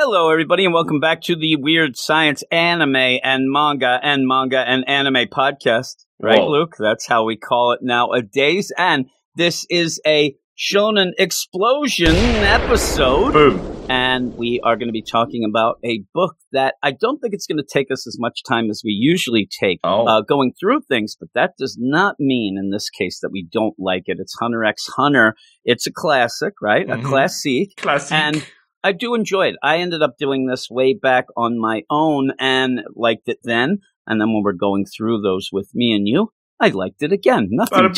Hello, everybody, and welcome back to the Weird Science Anime and Manga and Anime podcast. Right, whoa. Luke? That's how we call it nowadays. And this is a Shonen Explosion episode. Boom. And we are going to be talking about a book that I don't think it's going to take us as much time as we usually take going through things, but that does not mean in this case that we don't like it. It's Hunter x Hunter. It's a classic, right? Mm-hmm. A classique. Classic. And I do enjoy it. I ended up doing this way back on my own and liked it then. And then when we're going through those with me and you, I liked it again. Nothing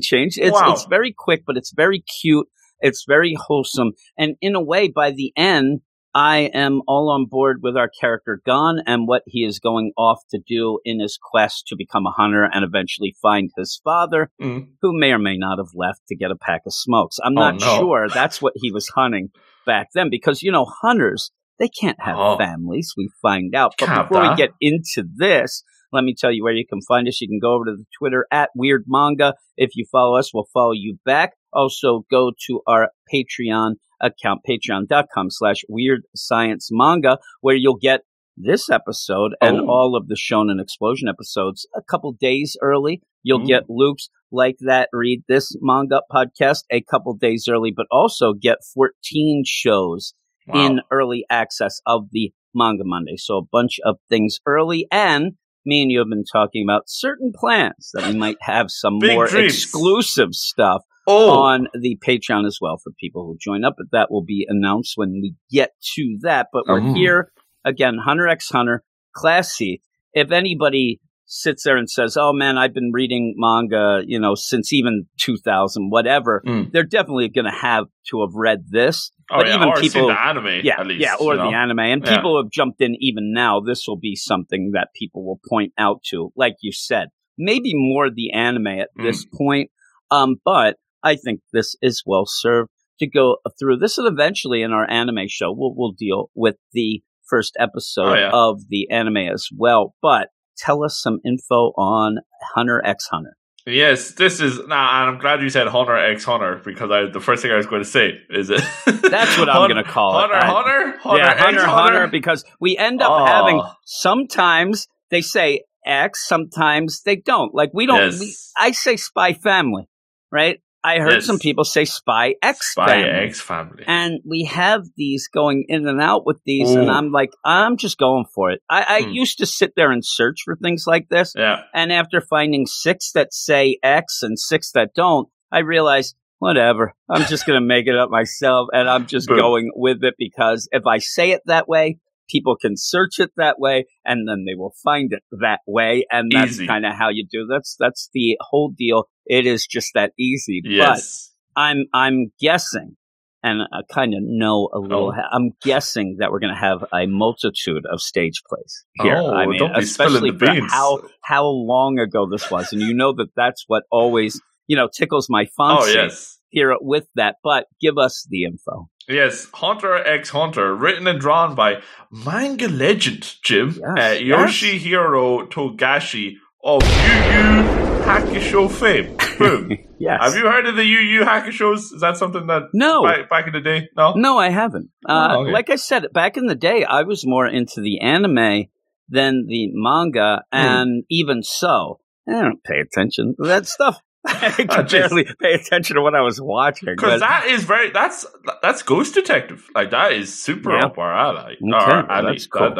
changed. It's very quick, but it's very cute. It's very wholesome. And in a way, by the end, I am all on board with our character Gon and what he is going off to do in his quest to become a hunter and eventually find his father, who may or may not have left to get a pack of smokes. I'm not sure that's what he was hunting back then, because, you know, hunters, they can't have families, we find out. But before we get into this, let me tell you where you can find us. You can go over to the Twitter at Weird Manga. If you follow us, we'll follow you back. Also, go to our Patreon account, patreon.com/Weird Science Manga, where you'll get this episode and all of the Shonen Explosion episodes a couple days early. You'll get Luke's Like That Read This Manga podcast a couple days early, but also get 14 shows in early access of the Manga Monday. So a bunch of things early. And me and you have been talking about certain plans that we might have some more exclusive stuff on the Patreon as well for people who join up. But that will be announced when we get to that. But we're here again, Hunter x Hunter, classy. If anybody sits there and says, oh man, I've been reading manga, you know, since even 2000, whatever, they're definitely going to have to have read this. But even or people, the anime, at least, or the anime, and people who have jumped in even now, this will be something that people will point out to, like you said, maybe more the anime at this point, but I think this is well served to go through this, and eventually in our anime show, we'll deal with the first episode of the anime as well, but tell us some info on Hunter x Hunter. Yes, this is and I'm glad you said Hunter x Hunter, because the first thing I was going to say is it. That's what I'm going to call it. Hunter, because we end up having, sometimes they say X, sometimes they don't. Like we don't. I say Spy Family, right? I heard some people say Spy X Family. Spy X Family. And we have these going in and out with these, and I'm like, I'm just going for it. I used to sit there and search for things like this, and after finding 6 that say X and 6 that don't, I realized, whatever, I'm just going to make it up myself, and I'm just going with it, because if I say it that way, people can search it that way, and then they will find it that way, and that's kind of how you do it. That's the whole deal. It is just that easy. Yes. But I'm guessing, and I kind of know a little. I'm guessing that we're going to have a multitude of stage plays here. I mean, don't be especially spilling the beans. How long ago this was, and you know that's what always tickles my fancy. Oh yes. Here with that, but give us the info. Yes, Hunter x Hunter, written and drawn by manga legend Yoshihiro Togashi of Yu Yu Hakusho fame. Boom. Yes. Have you heard of the Yu Yu Hakushos? Is that something that back in the day? No, I haven't. Okay. Like I said, back in the day, I was more into the anime than the manga, and even so, I don't pay attention to that stuff. I could barely pay attention to what I was watching. Because that is that's Ghost Detective. Like, that is super up our alley. That's cool.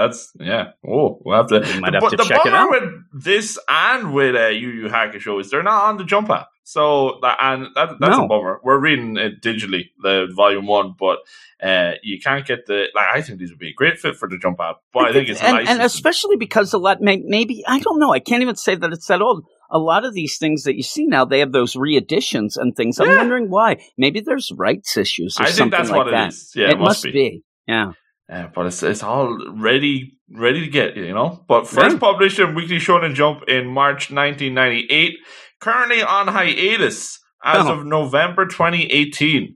We'll have to check it out. The problem with this and with Yu Yu Hakusho is they're not on the Jump app. So, that's a bummer. We're reading it digitally, the volume 1, but you can't get the. Like, I think these would be a great fit for the Jump app, but I think it's nice. And especially because a lot, maybe, I don't know, I can't even say that it's that old. A lot of these things that you see now, they have those re-editions and things. I'm wondering why. Maybe there's rights issues or something like that. I think that's what it is. Yeah, it must be. Yeah. But it's all ready to get, you know. But first published in Weekly Shonen Jump in March 1998. Currently on hiatus as of November 2018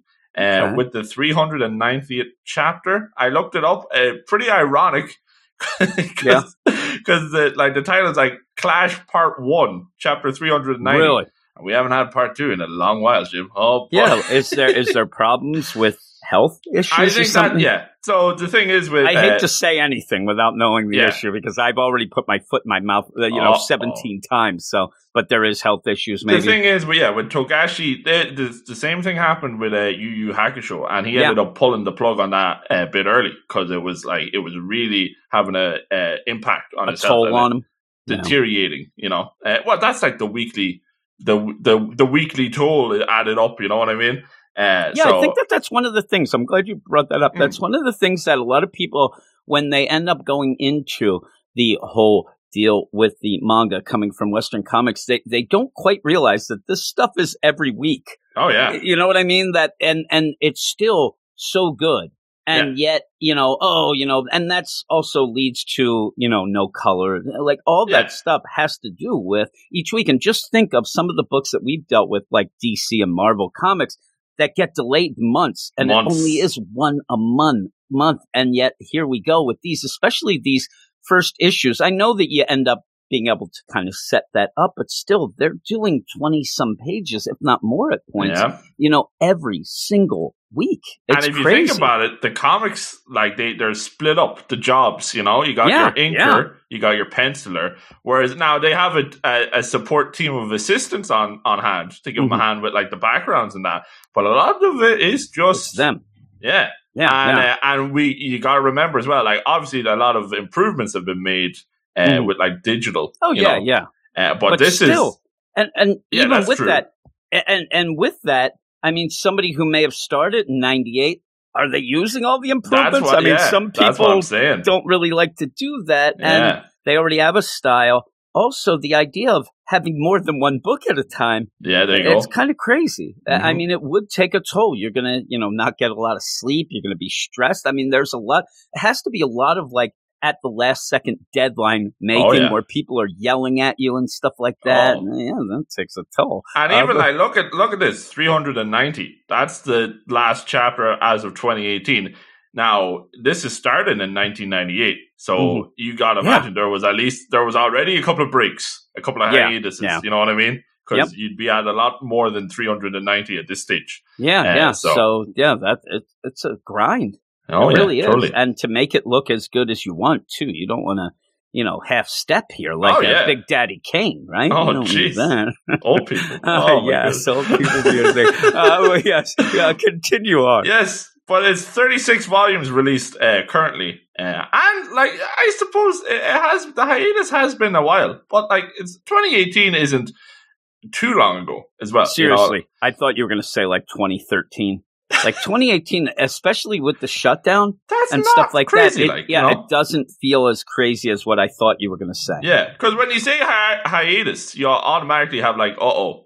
with the 390th chapter. I looked it up. Pretty ironic. Because the title is like Clash Part 1, Chapter 390. Really? We haven't had part two in a long while, Jim. Oh, boy. Yeah. Is there problems with health issues? I think that, yeah. So the thing is with... I hate to say anything without knowing the issue, because I've already put my foot in my mouth, 17 times. So, but there is health issues, maybe. The thing is, with Togashi, the same thing happened with Yu Yu Hakusho, and he ended up pulling the plug on that a bit early, because it was really having an impact on his health. A toll on him. Deteriorating, you know. Well, that's like the weekly... The weekly toll added up, you know what I mean? I think that's one of the things. I'm glad you brought that up. That's one of the things that a lot of people, when they end up going into the whole deal with the manga coming from Western comics, they don't quite realize that this stuff is every week. Oh, yeah. You know what I mean? That and it's still so good. And yet, and that's also leads to, no color. Like all that stuff has to do with each week. And just think of some of the books that we've dealt with, like DC and Marvel comics that get delayed months. And it only is one a month. And yet here we go with these, especially these first issues. I know that you end up being able to kind of set that up, but still they're doing 20 some pages, if not more at points, every single week. It's and if crazy. You think about it, the comics, like they're split up the jobs, you got your inker, you got your penciler, whereas now they have a support team of assistants on hand to give them a hand with like the backgrounds and that, but a lot of it is just it's them. And you got to remember as well, like obviously a lot of improvements have been made with like digital. But this still, is and yeah, even with true. That and with that, I mean, somebody who may have started in 98, are they using all the improvements? Some people don't really like to do that, and they already have a style. Also, the idea of having more than one book at a time. Yeah, there you go. It's kind of crazy. Mm-hmm. I mean, it would take a toll. You're going to, not get a lot of sleep. You're going to be stressed. I mean, there's a lot. It has to be a lot of like at the last second deadline making where people are yelling at you and stuff like that. Oh. Yeah, that takes a toll. And even like, look at this, 390. That's the last chapter as of 2018. Now, this is started in 1998. So you got to imagine there was already a couple of breaks, a couple of hiatuses, you know what I mean? Because you'd be at a lot more than 390 at this stage. So that it's a grind. Oh, it really is. Totally. And to make it look as good as you want, too. You don't want to, half step here like Big Daddy Kane, right? Oh, jeez. Old people. Oh, yes. Old people do their thing. Yes. Yeah, continue on. Yes. But it's 36 volumes released currently. And, like, I suppose the hiatus has been a while. But, like, 2018 isn't too long ago as well. Seriously. I thought you were going to say, like, 2013. Like 2018, especially with the shutdown and stuff like that, it doesn't feel as crazy as what I thought you were going to say. Yeah, because when you say hiatus, you automatically have like,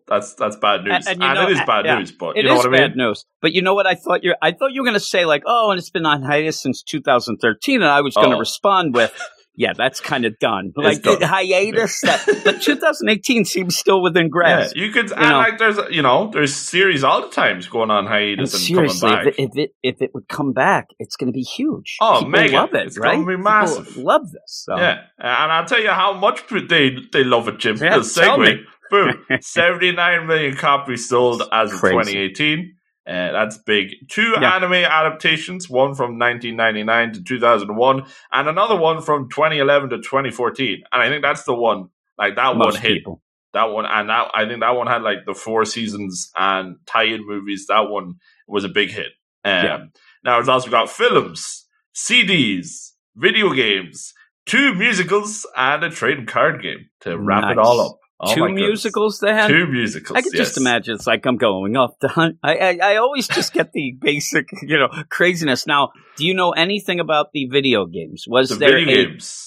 that's bad news, and it is bad news. But you know what I mean? It is bad news. But you know what? I thought you were going to say like, and it's been on hiatus since 2013, and I was going to respond with. Yeah, that's kind of done. Like done. The hiatus, but 2018 seems still within grasp. Yeah, you could, there's series all the time going on hiatus and seriously, coming back. If it would come back, it's going to be huge. Oh, mega! Love it, it's going to be massive. People love this. So. Yeah, and I'll tell you how much they love it, Jim. Yeah, the segue, boom, 79 million copies sold as of 2018. That's big. Two anime adaptations, one from 1999 to 2001, and another one from 2011 to 2014. And I think that's the one, like that most one hit. People. That one, and I think that one had like the 4 seasons and tie-in movies. That one was a big hit. Now it's also got films, CDs, video games, 2 musicals, and a trading card game to wrap it all up. Oh, 2 musicals they had? 2 musicals, I can just imagine. It's like I'm going off the hunt. I always just get the basic, craziness. Now, do you know anything about the video games? Was there a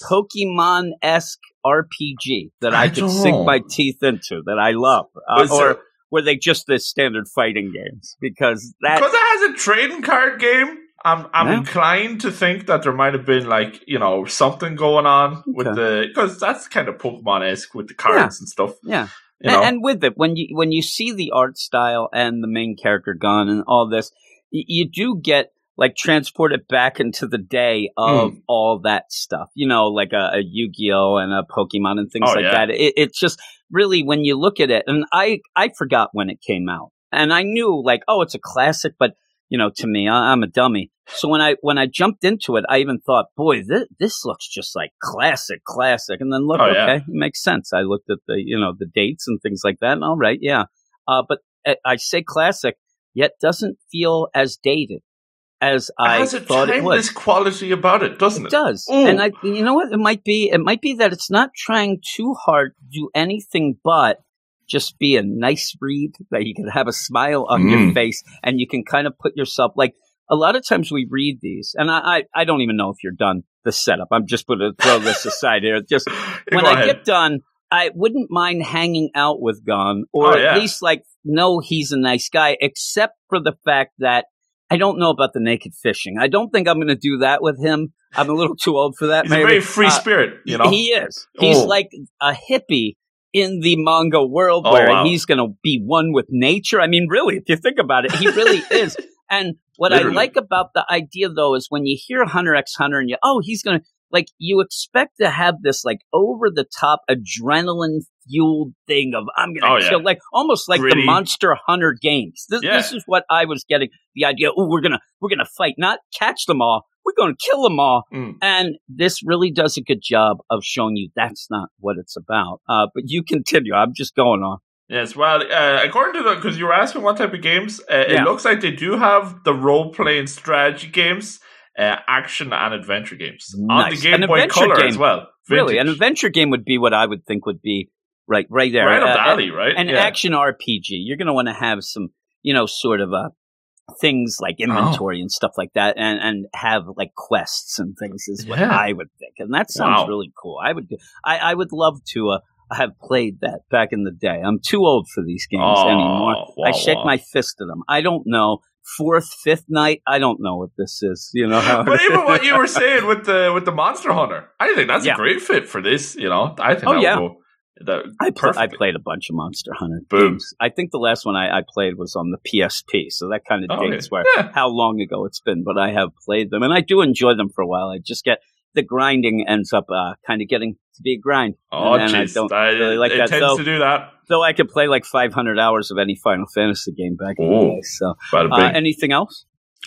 Pokemon-esque RPG that I could sink my teeth into that I love? Or were they just the standard fighting games? Because it has a trading card game? I'm inclined to think that there might have been like, something going on with because that's kind of Pokemon-esque with the cards and stuff. Yeah. And with it, when you see the art style and the main character Gon and all this, you do get like transport it back into the day of all that stuff, you know, like a Yu-Gi-Oh and a Pokemon and things that. It's just really when you look at it, and I forgot when it came out, and I knew like, oh, it's a classic, but you know, to me, I'm a dummy. So when I jumped into it, I even thought, boy, this looks just like classic. And then look, okay, it makes sense. I looked at the, you know, the dates and things like that. And all right. Yeah. But I say classic, yet doesn't feel as dated as I thought it would. It has a timeless quality about it, doesn't it? It does. Ooh. And I, you know what? It might be that it's not trying too hard to do anything but just be a nice read that you can have a smile on your face and you can kind of put yourself, like a lot of times we read these and I don't even know if you're done the setup. I'm just going to throw this aside here. Just when I get done, I wouldn't mind hanging out with Gon or at least like, no, he's a nice guy, except for the fact that I don't know about the naked fishing. I don't think I'm going to do that with him. I'm a little too old for that. He's maybe a very free spirit, you know, he is. He's like a hippie in the manga world where he's going to be one with nature. I mean, really, if you think about it, he really is. And what I like about the idea, though, is when you hear Hunter x Hunter and he's going to, like, you expect to have this, like, over-the-top adrenaline-fueled thing of, I'm going to kill, like, almost like gritty. The Monster Hunter games. This is what I was getting, the idea, we're going to fight, not catch them all, we're going to kill them all. And this really does a good job of showing you that's not what it's about. But you continue. I'm just going on. Yes, well, according to the, because you were asking what type of games, it looks like they do have the role-playing strategy games, action and adventure games. Nice. On the Game Boy Color as well. Vintage. Really, an adventure game would be what I would think would be right there. Right up the alley, right? An action RPG. You're going to want to have some, you know, sort of a, things like inventory and stuff like that, and have like quests and things is what I would think, and that sounds really cool. I would love to have played that back in the day. I'm too old for these games anymore. I shake my fist at them. I don't know. Fourth, fifth night, I don't know what this is. You know, how but even what you were saying with the Monster Hunter, I think that's a great fit for this. You know, I think would go. I played a bunch of Monster Hunter games. I think the last one I played was on the PSP, so that kind of dates how long ago it's been, but I have played them, and I do enjoy them for a while. I just get the grinding ends up kind of getting to be a grind. Oh, and I don't really like that. It tends to do that. Though I could play like 500 hours of any Final Fantasy game back in the day. So, anything else?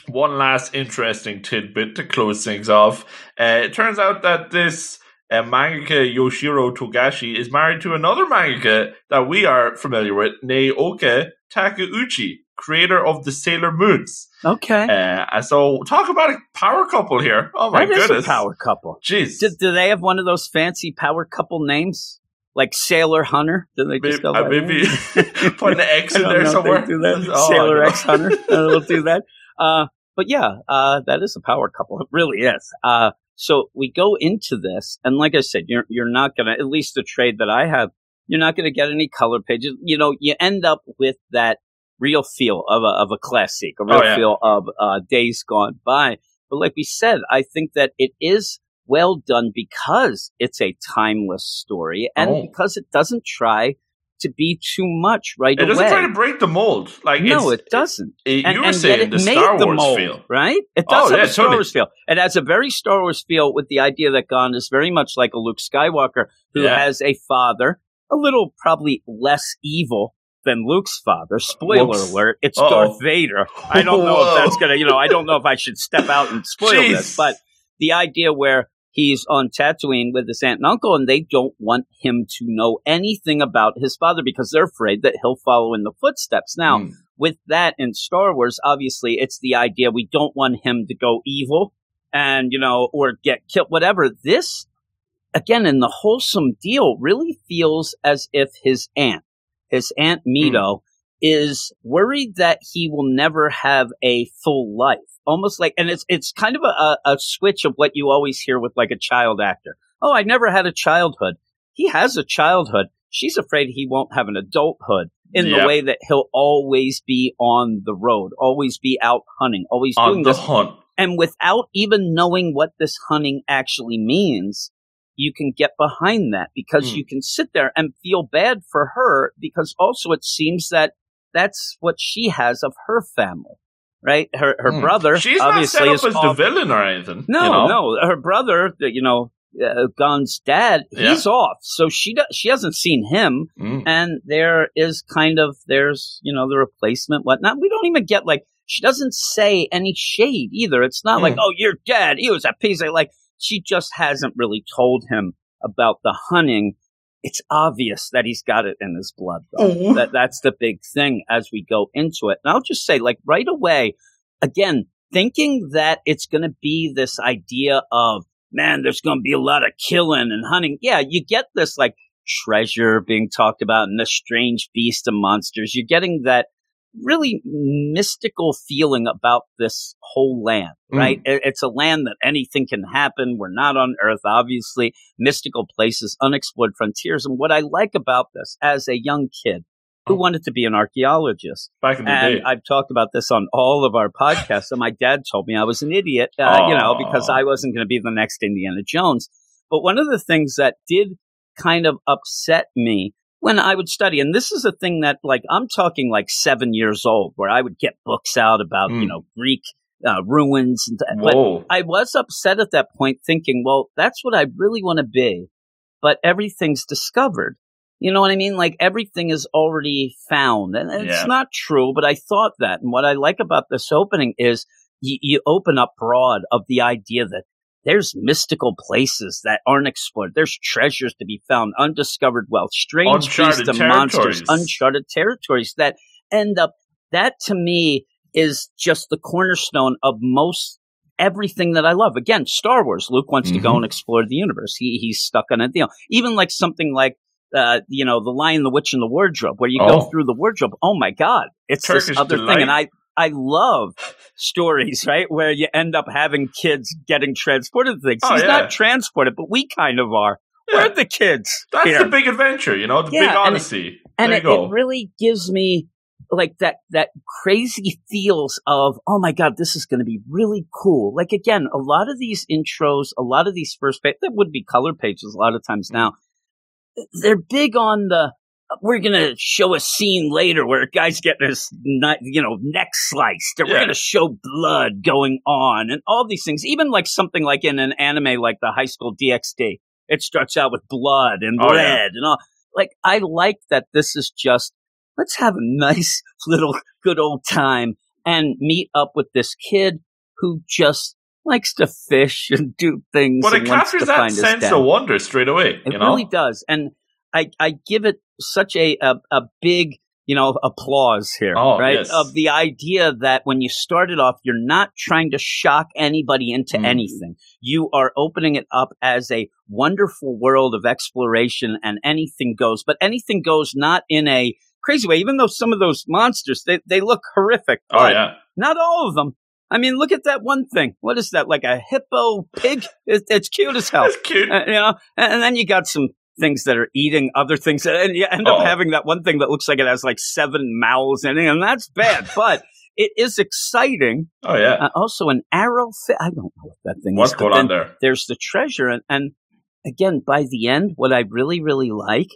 One last interesting tidbit to close things off. It turns out that this mangaka Yoshihiro Togashi is married to another mangaka that we are familiar with, Naoko Takeuchi, creator of the Sailor Moons. Okay. So talk about a power couple here. Oh my goodness. That is a power couple. Jeez. Do they have one of those fancy power couple names? Like Sailor Hunter? Do they just go by maybe put an X in there somewhere? Do that. Sailor X Hunter. They'll do that. But yeah, that is a power couple. It really is. So we go into this, and like I said, you're not going to, at least the trade that I have, you're not going to get any color pages. You know, you end up with that real feel of a classic, a real feel of days gone by. But like we said, I think that it is well done because it's a timeless story and because it doesn't try to be too much right away. It doesn't try to break the mold. Like no, it doesn't. You were saying the Star Wars feel. Right? It does have a Star Wars feel. It has a very Star Wars feel with the idea that Gon is very much like a Luke Skywalker who has a father, a little probably less evil than Luke's father. Spoiler alert, it's Darth Vader. I don't know if that's going to, you know, I don't know if I should step out and spoil this, but the idea where he's on Tatooine with his aunt and uncle, and they don't want him to know anything about his father because they're afraid that he'll follow in the footsteps. Now, with that in Star Wars, obviously, it's the idea we don't want him to go evil and, you know, or get killed, whatever. This, again, in the wholesome deal, really feels as if his aunt Mito, is worried that he will never have a full life. Almost like, and it's kind of a switch of what you always hear with like a child actor. Oh, I never had a childhood. He has a childhood. She's afraid he won't have an adulthood in the way that he'll always be on the road, always be out hunting, always on doing this hunt. And without even knowing what this hunting actually means, you can get behind that because you can sit there and feel bad for her because also it seems that that's what she has of her family. right? Her brother, she's obviously not set up as the villain or anything. No, no, her brother, Gon's dad, he's off, so she hasn't seen him, and there's the replacement, whatnot. We don't even get she doesn't say any shade either. It's not like, oh, your dad, he was a piece of, she just hasn't really told him about the hunting. It's obvious that he's got it in his blood, though. Mm-hmm. That's the big thing as we go into it. And I'll just say, right away, again, thinking that it's going to be this idea of, man, there's going to be a lot of killing and hunting. Yeah, you get this, treasure being talked about and the strange beast and monsters. You're getting that really mystical feeling about this whole land, right? It's a land that anything can happen. We're not on Earth, obviously. Mystical places, unexplored frontiers. And what I like about this, as a young kid who wanted to be an archaeologist, back in the day. I've talked about this on all of our podcasts, and my dad told me I was an idiot, because I wasn't going to be the next Indiana Jones. But one of the things that did kind of upset me when I would study, and this is a thing that, I'm talking 7 years old, where I would get books out about, Greek ruins. But I was upset at that point thinking, well, that's what I really want to be, but everything's discovered. You know what I mean? Everything is already found. And it's not true, but I thought that. And what I like about this opening is you open up broad of the idea that there's mystical places that aren't explored. There's treasures to be found, undiscovered wealth, strange beasts and monsters, uncharted territories that end up. That, to me, is just the cornerstone of most everything that I love. Again, Star Wars. Luke wants to go and explore the universe. He's stuck on a deal. Even something The Lion, the Witch, and the Wardrobe, where you go through the wardrobe. Oh, my God. It's Turkish this other delight. Thing. And I love stories, right, where you end up having kids getting transported to things. He's not transported, but we kind of are. Yeah. We're the kids. That's here. The big adventure, the big odyssey. And it really gives me that crazy feels of, oh, my God, this is going to be really cool. Again, a lot of these intros, a lot of these first pages, that would be color pages a lot of times now, they're big on the, we're going to show a scene later where a guy's getting his neck sliced, or we're going to show blood going on and all these things. Even something in an anime like the High School DxD, it starts out with blood and red and all. I like that this is just, let's have a nice little good old time and meet up with this kid who just likes to fish and do things. But it captures that sense of wonder straight away. It really does. And I give it such a big, applause here, right? Yes. Of the idea that when you start it off, you're not trying to shock anybody into anything. You are opening it up as a wonderful world of exploration, and anything goes. But anything goes not in a crazy way, even though some of those monsters, they look horrific. Oh, yeah. Not all of them. I mean, look at that one thing. What is that, a hippo pig? It's cute as hell. It's cute. And then you got some things that are eating other things, and you end up having that one thing that looks like it has 7 mouths in it, and that's bad, but it is exciting. Oh, yeah. Also, an arrow I don't know what that thing is. What's going on there? There's the treasure, and again, by the end, what I really, really like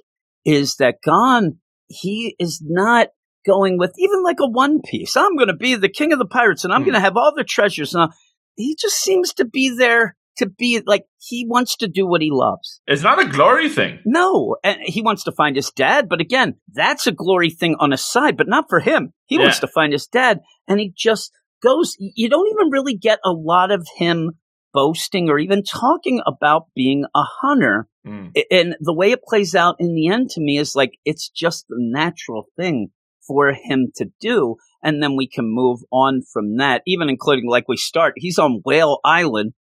is that Gon, he is not going with even a One Piece. I'm going to be the king of the pirates, and I'm going to have all the treasures. And he just seems to be there to be he wants to do what he loves. It's not a glory thing. No. And he wants to find his dad. But again, that's a glory thing on his side, but not for him. He wants to find his dad. And he just goes. You don't even really get a lot of him boasting or even talking about being a hunter. And the way it plays out in the end to me is it's just the natural thing for him to do. And then we can move on from that, even including we start. He's on Whale Island.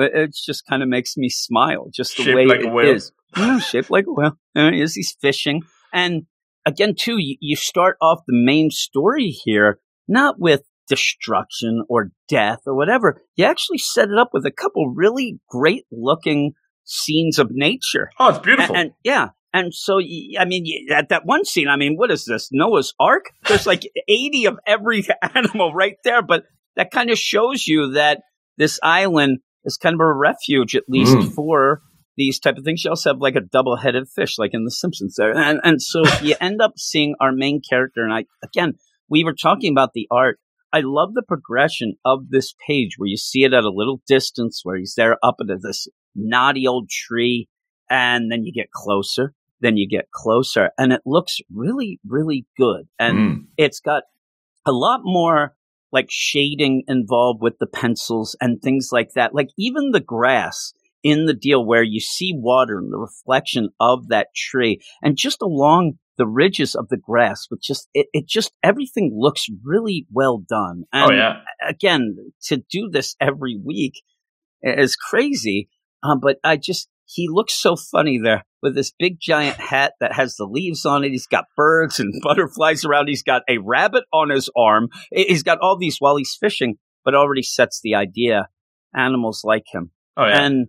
It just kind of makes me smile, just the shaped way it is. Shaped like a whale. He's fishing. And again, too, you start off the main story here, not with destruction or death or whatever. You actually set it up with a couple really great-looking scenes of nature. Oh, it's beautiful. And yeah. And so, at that one scene, what is this, Noah's Ark? There's 80 of every animal right there. But that kind of shows you that this island is kind of a refuge, at least for these type of things. You also have a double-headed fish, in The Simpsons there. And so you end up seeing our main character. And again, we were talking about the art I love the progression of this page where you see it at a little distance, where he's there up into this knotty old tree, and then you get closer, and it looks really, really good. And it's got a lot more like shading involved with the pencils and things like that. Like even the grass in the deal where you see water and the reflection of that tree, and just along the ridges of the grass, but just it everything looks really well done. And again, to do this every week is crazy. But I just, he looks so funny there with this big giant hat that has the leaves on it. He's got birds and butterflies around. He's got a rabbit on his arm. He's got all these while he's fishing, but already sets the idea animals like him. And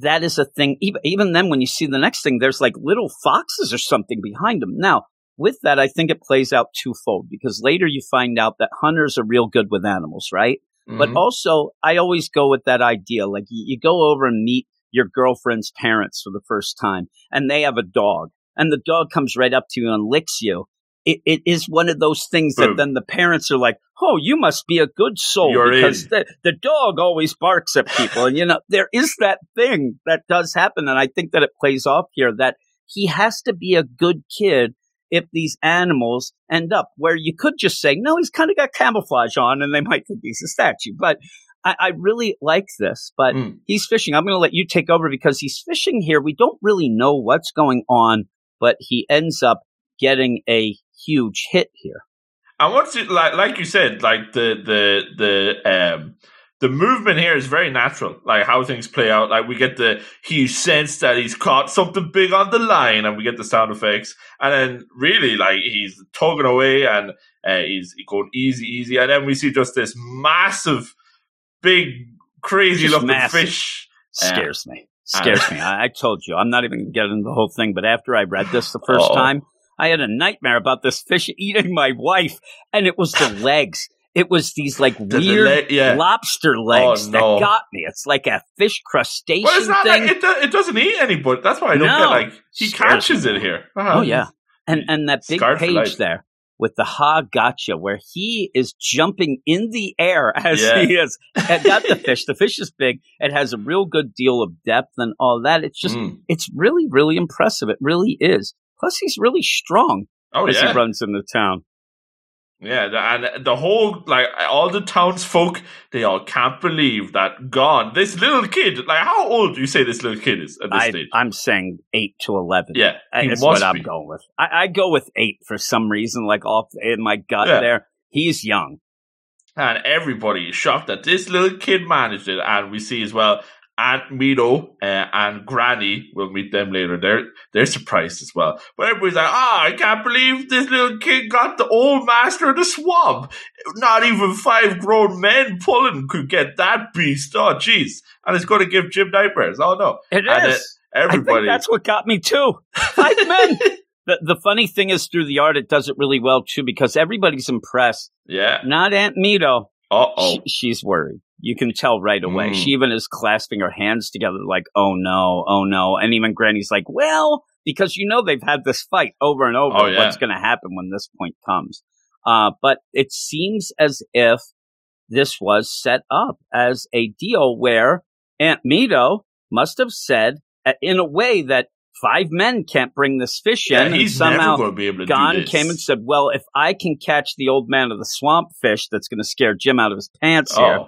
that is a thing. Even then, when you see the next thing, there's like little foxes or something behind him. Now, with that, I think it plays out twofold, because later you find out that hunters are real good with animals, right? But also, I always go with that idea. Like, you go over and meet your girlfriend's parents for the first time, and they have a dog, and the dog comes right up to you and licks you. It is one of those things that then the parents are like, oh, you must be a good soul. You're because the dog always barks at people. And, you know, there is that thing that does happen. And I think that it plays off here that he has to be a good kid if these animals end up where you could just say, no, he's kind of got camouflage on and they might think he's a statue. But I really like this. But he's fishing. I'm going to let you take over because he's fishing here. We don't really know what's going on, but he ends up getting a huge hit here. And what's it like you said, like the movement here is very natural, like how things play out. Like we get the huge sense that he's caught something big on the line, and we get the sound effects, and then really like he's tugging away, and he's going easy, and then we see just this massive, big, crazy looking fish. Scares me. Scares me. I told you, I'm not even getting into the whole thing, but after I read this the first time, I had a nightmare about this fish eating my wife, and it was the legs. It was these like weird lobster legs that got me. It's like a fish crustacean thing. Like, it doesn't eat anybody. That's why I don't get like he catches it here. Oh yeah, and that big page there with the gotcha, where he is jumping in the air as he is. And not the fish. The fish is big. It has a real good deal of depth and all that. It's just it's really, really impressive. It really is. Plus, he's really strong as he runs into town. Yeah, and the whole, like, all the townsfolk, they all can't believe that Gon, this little kid, like, how old do you say this little kid is at this stage? I'm saying 8 to 11. Yeah, that's what I'm going with. I go with 8 for some reason, like, off in my gut there. He's young. And everybody is shocked that this little kid managed it, and we see as well Aunt Mito and Granny, we'll meet them later. They're surprised as well. But everybody's like, I can't believe this little kid got the old master of the swamp. Not even 5 grown men pulling could get that beast. Oh, jeez. And it's going to give Jim nightmares. Oh, no. It is. Everybody. I think that's what got me, too. 5 men. The funny thing is, through the art, it does it really well, too, because everybody's impressed. Yeah. Not Aunt Mito. Uh-oh. She's worried. You can tell right away. She even is clasping her hands together like, oh, no. And even Granny's like, well, because you know they've had this fight over and over. What's going to happen when this point comes? But it seems as if this was set up as a deal where Aunt Mito must have said, in a way, that 5 men can't bring this fish in. And he's somehow never be able to Gon do this. Came and said, well, if I can catch the old man of the swamp fish that's going to scare Jim out of his pants here,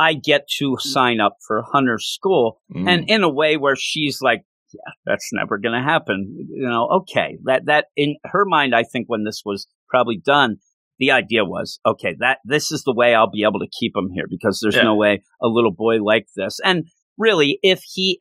I get to sign up for Hunter School. And in a way where she's like, yeah, that's never going to happen. You know, okay. That in her mind, I think when this was probably done, the idea was, okay, this is the way I'll be able to keep him here, because there's no way a little boy like this. And really, if you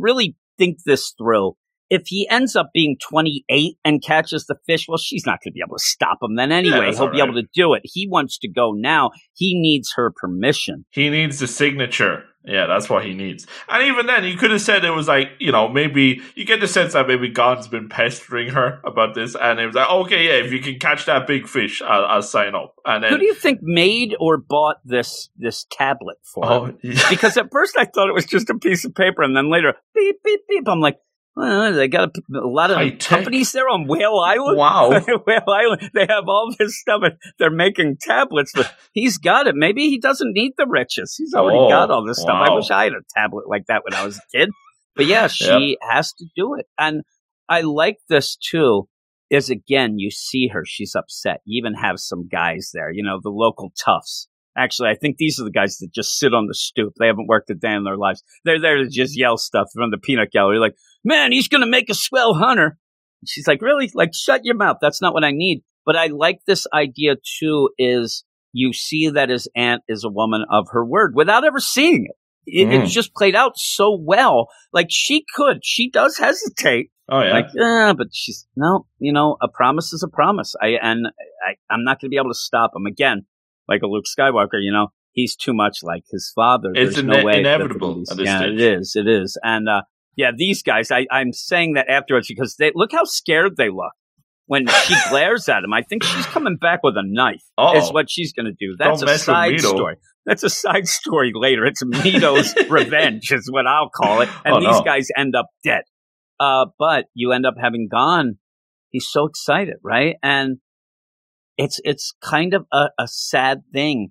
really think this through, if he ends up being 28 and catches the fish, well, she's not going to be able to stop him then anyway. He'll be able to do it. He wants to go now. He needs her permission. He needs the signature. Yeah, that's what he needs. And even then, you could have said it was like, you know, maybe you get the sense that maybe Gon's been pestering her about this. And it was like, okay, yeah, if you can catch that big fish, I'll sign up. And then, who do you think made or bought this tablet for him? Because at first I thought it was just a piece of paper. And then later, beep, beep, beep. I'm like, They got a lot of companies there on Whale Island. Wow. Whale Island. They have all this stuff. And they're making tablets, but he's got it. Maybe he doesn't need the riches. He's already got all this stuff. I wish I had a tablet like that when I was a kid. But yeah, she has to do it. And I like this too, is again, you see her. She's upset. You even have some guys there, you know, the local toughs. Actually, I think these are the guys that just sit on the stoop. They haven't worked a day in their lives. They're there to just yell stuff from the peanut gallery. Like, man, he's going to make a swell hunter. And she's like, really? Like, shut your mouth. That's not what I need. But I like this idea, too, is you see that his aunt is a woman of her word without ever seeing it. It's just played out so well. Like, she does hesitate. Oh, yeah. Like, but she's, no, you know, a promise is a promise. I'm not going to be able to stop him again. Like a Luke Skywalker, you know, he's too much like his father. It's inevitable. It is. And, these guys, I'm saying that afterwards because look how scared they look when she glares at him. I think she's coming back with a knife. Oh, is what she's going to do. That's a side story. That's a side story later. It's Mito's revenge is what I'll call it. And these guys end up dead. But you end up having Gon. He's so excited, right? And it's kind of a sad thing,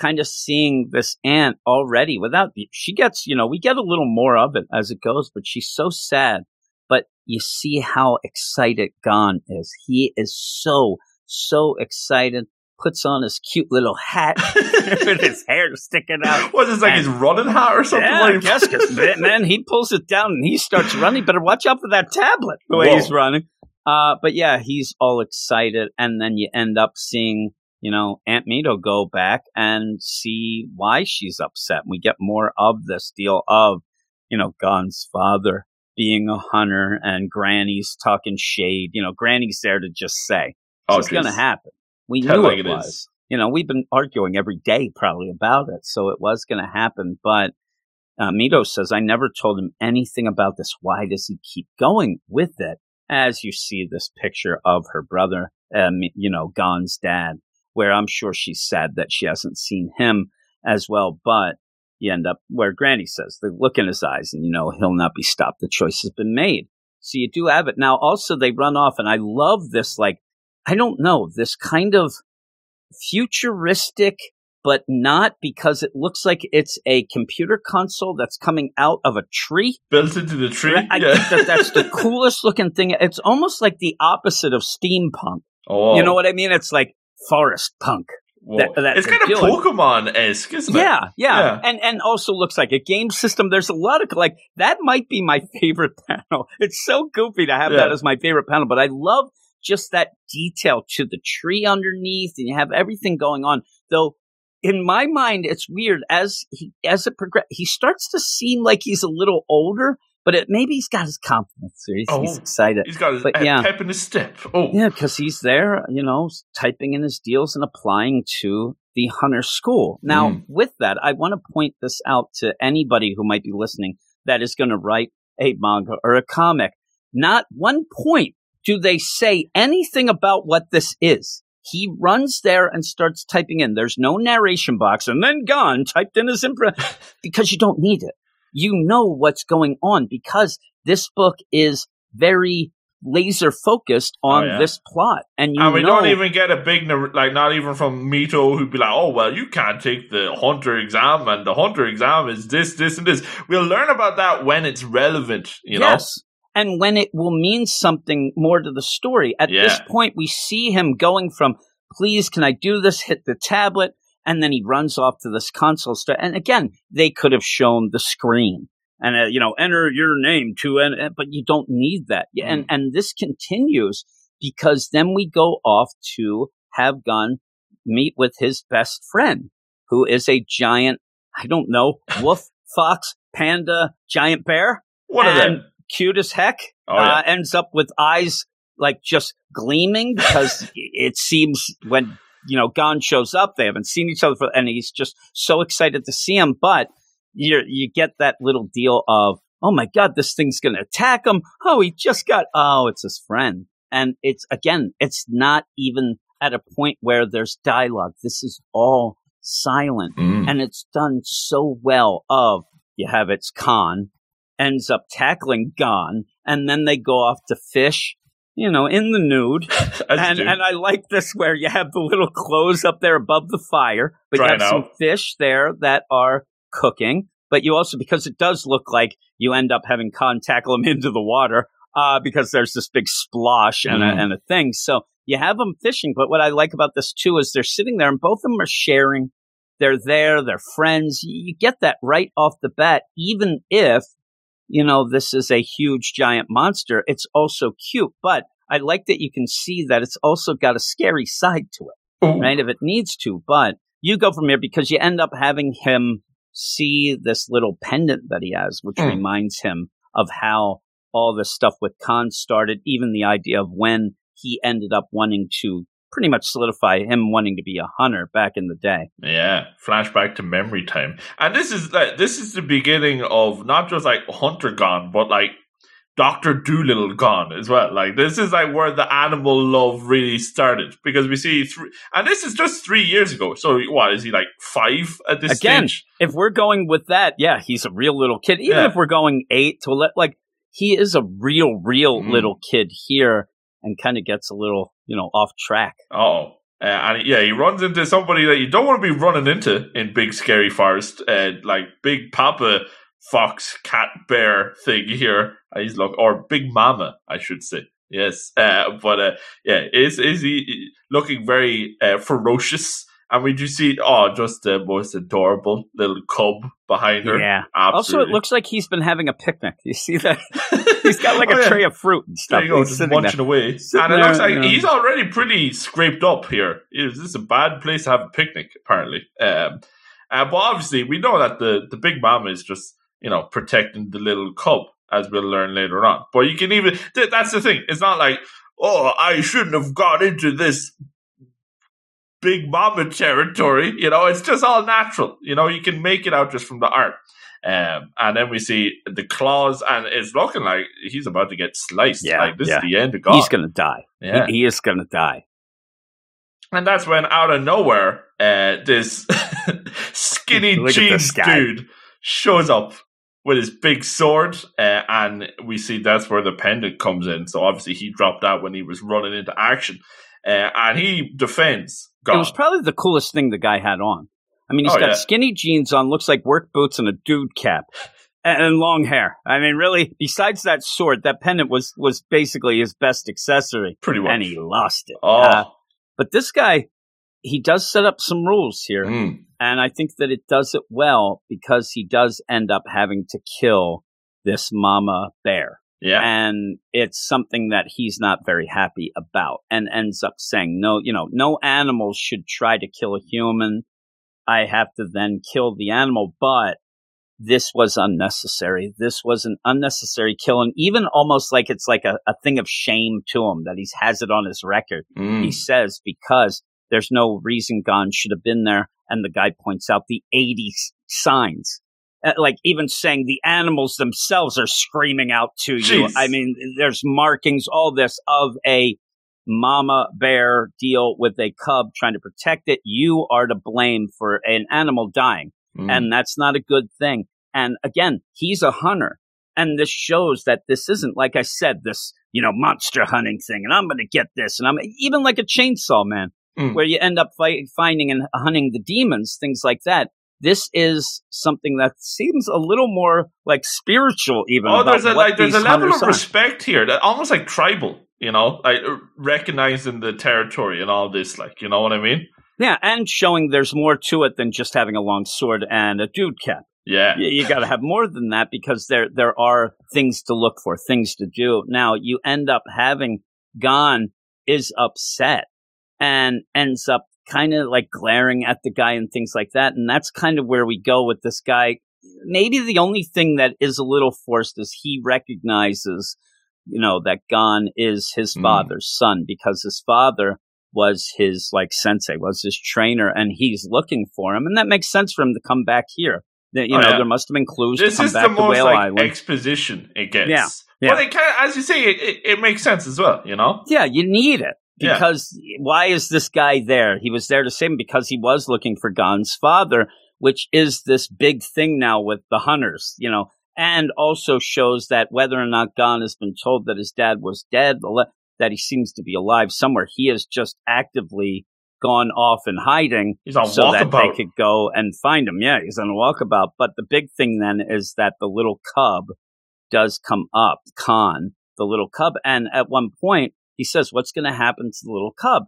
kind of seeing this aunt already without, she gets, you know, we get a little more of it as it goes, but she's so sad. But you see how excited Gon is. He is so, so excited, puts on his cute little hat with his hair sticking out. What is this, his running hat or something? Yeah, I guess, because man, he pulls it down and he starts running. Better watch out for that tablet the way he's running. But yeah, he's all excited. And then you end up seeing, you know, Aunt Mito go back and see why she's upset. And we get more of this deal of, you know, Gon's father being a hunter and Granny's talking shade. You know, Granny's there to just say, it's going to happen. We knew it was. You know, we've been arguing every day probably about it. So it was going to happen. But Mito says, I never told him anything about this. Why does he keep going with it? As you see this picture of her brother, you know, Gon's dad, where I'm sure she's sad that she hasn't seen him as well. But you end up where Granny says, the look in his eyes and, you know, he'll not be stopped. The choice has been made. So you do have it. Now, also, they run off. And I love this, like, I don't know, this kind of futuristic, but not because it looks like it's a computer console that's coming out of a tree. Built into the tree? I think that's the coolest looking thing. It's almost like the opposite of steampunk. Oh. You know what I mean? It's like forest punk. It's kind of Pokemon-esque, isn't it? Yeah. And also looks like a game system. There's a lot of, like, that might be my favorite panel. It's so goofy to have that as my favorite panel, but I love just that detail to the tree underneath, and you have everything going on, though. In my mind, it's weird as he starts to seem like he's a little older, but maybe he's got his confidence. He's excited. He's got his pep in his step. Oh, yeah, because he's there, you know, typing in his deals and applying to the Hunter School. Now, with that, I want to point this out to anybody who might be listening that is going to write a manga or a comic. Not one point do they say anything about what this is. He runs there and starts typing in. There's no narration box. And then Gon typed in his because you don't need it. You know what's going on because this book is very laser focused on this plot. And we don't even get a big, like, not even from Mito, who'd be like, oh, well, you can't take the Hunter exam. And the Hunter exam is this, this, and this. We'll learn about that when it's relevant, you know? And when it will mean something more to the story. At this point, we see him going from, please, can I do this? Hit the tablet. And then he runs off to this console store. And again, they could have shown the screen and, you know, enter your name but you don't need that. Mm. And this continues because then we go off to have Gon meet with his best friend, who is a giant, I don't know, wolf, fox, panda, giant bear. What are they? Cute as heck, ends up with eyes like just gleaming because it seems when, you know, Gon shows up, they haven't seen each other and he's just so excited to see him. But you get that little deal of, oh my God, this thing's going to attack him. Oh, it's his friend. And it's not even at a point where there's dialogue. This is all silent and it's done so well. You have it's Con. ends up tackling Gon, and then they go off to fish, you know, in the nude. and I like this where you have the little clothes up there above the fire, but you have some fish there that are cooking. But you also, because it does look like you end up having Khan tackle him into the water, because there's this big splosh and a thing. So you have them fishing. But what I like about this, too, is they're sitting there and both of them are sharing. They're there. They're friends. You get that right off the bat, even if, you know, this is a huge, giant monster. It's also cute. But I like that you can see that it's also got a scary side to it, right, if it needs to. But you go from here because you end up having him see this little pendant that he has, which reminds him of how all this stuff with Khan started, even the idea of when he ended up wanting to pretty much solidify him wanting to be a hunter back in the day. Yeah, flashback to memory time. And this is the beginning of not just like Hunter Gon, but like Dr. Doolittle Gon as well. Like this is like where the animal love really started, because we see and this is just 3 years ago. So what is he, like 5 at this stage? Again, if we're going with that, yeah, he's a real little kid. Even if we're going 8 to 11, like he is a real little kid here, and kind of gets a little, you know, off track. And yeah, he runs into somebody that you don't want to be running into in big scary forest, like Big Papa Fox Cat Bear thing here. He's like, or Big Mama, I should say. Yes, yeah, is he looking very ferocious? And we do see, just the most adorable little cub behind her. Yeah. Absolutely. Also, it looks like he's been having a picnic. You see that? He's got like a tray of fruit and stuff. There you go, just munching away. And it looks like he's already pretty scraped up here. This is a bad place to have a picnic, apparently. But obviously, we know that the Big Mama is just, you know, protecting the little cub, as we'll learn later on. But you can even... that's the thing. It's not like, I shouldn't have got into this Big Mama territory, you know, it's just all natural. You know, you can make it out just from the art. And then we see the claws, and it's looking like he's about to get sliced. Yeah, like this is the end of God. He's going to die. Yeah. He is going to die. And that's when, out of nowhere, this skinny jeans dude shows up with his big sword, and we see that's where the pendant comes in. So obviously he dropped out when he was running into action. And he defends God. It was probably the coolest thing the guy had on. I mean, he's got skinny jeans on, looks like work boots and a dude cap, and long hair. I mean, really, besides that sword, that pendant was basically his best accessory. Pretty much. And he lost it. But this guy, he does set up some rules here. And I think that it does it well, because he does end up having to kill this mama bear. Yeah. And it's something that he's not very happy about, and ends up saying, no, you know, no animal should try to kill a human. I have to then kill the animal. But this was unnecessary. This was an unnecessary kill. And even almost like it's like a thing of shame to him that he has it on his record. He says, because there's no reason Gon should have been there. And the guy points out the 80 signs. Like even saying the animals themselves are screaming out to you. Jeez. I mean, there's markings, all this of a mama bear deal with a cub trying to protect it. You are to blame for an animal dying. And that's not a good thing. And again, he's a hunter. And this shows that this isn't, like I said, this, you know, monster hunting thing. And I'm going to get this. And I'm even like a chainsaw man, where you end up finding and hunting the demons, things like that. This is something that seems a little more like spiritual, even. There's a level of respect here, that almost like tribal, you know, like recognizing the territory and all this, like, you know what I mean? Yeah, and showing there's more to it than just having a long sword and a dude cap. Yeah, you got to have more than that, because there are things to look for, things to do. Now you end up having Gon is upset and ends up kind of like glaring at the guy and things like that. And that's kind of where we go with this guy. Maybe the only thing that is a little forced is he recognizes, you know, that Gon is his father's son, because his father was his like sensei, was his trainer, and he's looking for him. And that makes sense for him to come back here. That, you know, there must have been clues this to come back to Whale Island. This is the most like exposition it gets. Yeah. Well, it kind of, as you say, it makes sense as well, you know? Yeah, you need it. Because why is this guy there? He was there to save him because he was looking for Gon's father, which is this big thing now with the hunters, you know, and also shows that whether or not Gon has been told that his dad was dead, that he seems to be alive somewhere, he has just actively gone off in hiding so that they could go and find him. Yeah, he's on a walkabout. But the big thing then is that the little cub does come up, Khan, the little cub. And at one point, he says, what's going to happen to the little cub?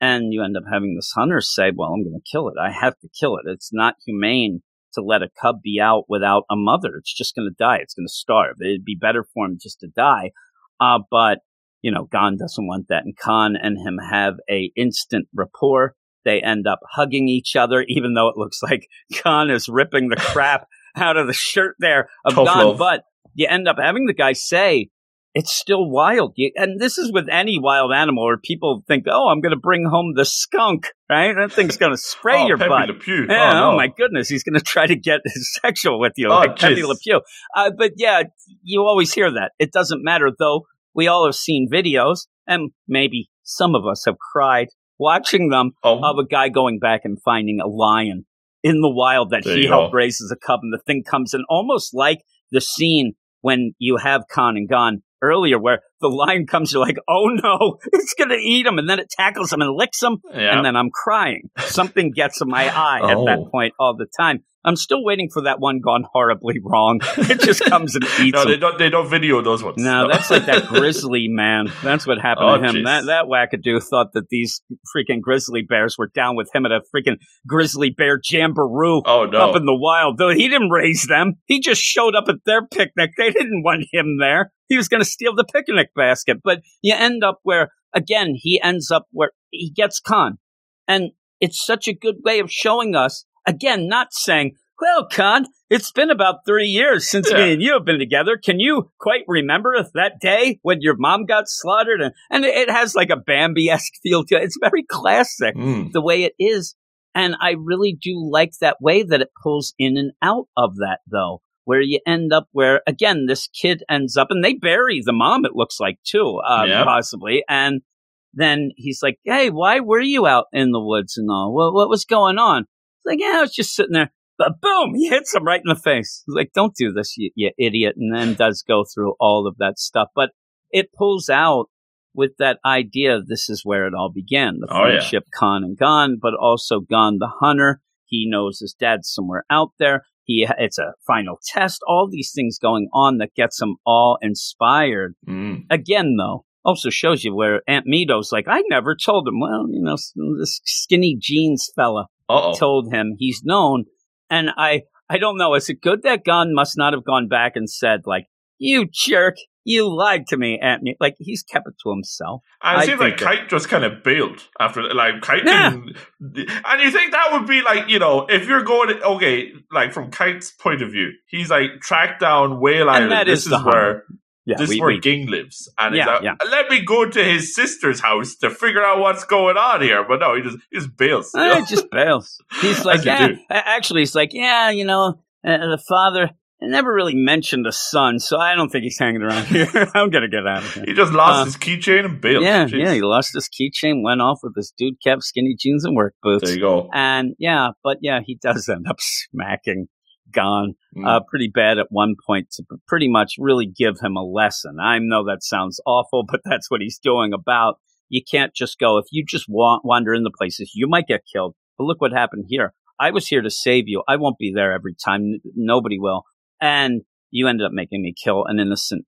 And you end up having this hunter say, well, I'm going to kill it. I have to kill it. It's not humane to let a cub be out without a mother. It's just going to die. It's going to starve. It'd be better for him just to die. But, you know, Gon doesn't want that. And Khan and him have a instant rapport. They end up hugging each other, even though it looks like Khan is ripping the crap out of the shirt there of Gon. But you end up having the guy say, it's still wild. And this is with any wild animal where people think, oh, I'm going to bring home the skunk, right? That thing's going to spray your butt. Le Pew. Yeah, oh, no. Oh, my goodness. He's going to try to get sexual with you, like Pepe Le Pew. But yeah, you always hear that. It doesn't matter, though. We all have seen videos, and maybe some of us have cried watching them, of a guy going back and finding a lion in the wild that he helped raise as a cub. And the thing comes in almost like the scene when you have Khan and Gon earlier, where the lion comes, you're like, oh no, it's going to eat him. And then it tackles him and licks him. Yeah. And then I'm crying. Something gets in my eye at that point all the time. I'm still waiting for that one gone horribly wrong. It just comes and eats him. They don't video those ones. No, that's like that grizzly man. That's what happened to him. Geez. That wackadoo thought that these freaking grizzly bears were down with him at a freaking grizzly bear jamboree up in the wild. Though he didn't raise them. He just showed up at their picnic. They didn't want him there. He was going to steal the picnic basket. But you end up where, again, he ends up where he gets Khan. And it's such a good way of showing us, again, not saying, well, Khan, it's been about 3 years since me and you have been together. Can you quite remember that day when your mom got slaughtered? And it has like a Bambi-esque feel to it. It's very classic the way it is. And I really do like that way that it pulls in and out of that, though, where you end up where, again, this kid ends up, and they bury the mom, it looks like, too, possibly. And then he's like, hey, why were you out in the woods and all? What was going on? Like, yeah, I was just sitting there. But boom, he hits him right in the face. He's like, don't do this, you idiot. And then does go through all of that stuff. But it pulls out with that idea of this is where it all began. The friendship, Khan and Gon, but also Gon the hunter. He knows his dad's somewhere out there. It's a final test. All these things going on that gets him all inspired. Again, though. Also shows you where Aunt Mito's like, I never told him. Well, you know, this skinny jeans fella told him he's known. And I don't know. Is it good that Gon must not have gone back and said, like, you jerk, you lied to me, Aunt Mito? Like, he's kept it to himself. I think like Kite just kind of bailed after, like, Kite and you think that would be like, you know, if you're going, like from Kite's point of view, he's like tracked down Whale Island. And that this is the where... Yeah, this is where Ging lives. And let me go to his sister's house to figure out what's going on here. But no, he just bails. Just bails. He's like, actually, he's like, you know, the father never really mentioned a son, so I don't think he's hanging around here. I'm going to get out of here. He just lost his keychain and bailed. Yeah, he lost his keychain, went off with his dude cap, skinny jeans, and work boots. There you go. And he does end up smacking Gon pretty bad at one point to pretty much really give him a lesson. I know that sounds awful, but that's what he's doing about. You can't just go, if you just wander into places, you might get killed. But look what happened here. I was here to save you. I won't be there every time. Nobody will. And you ended up making me kill an innocent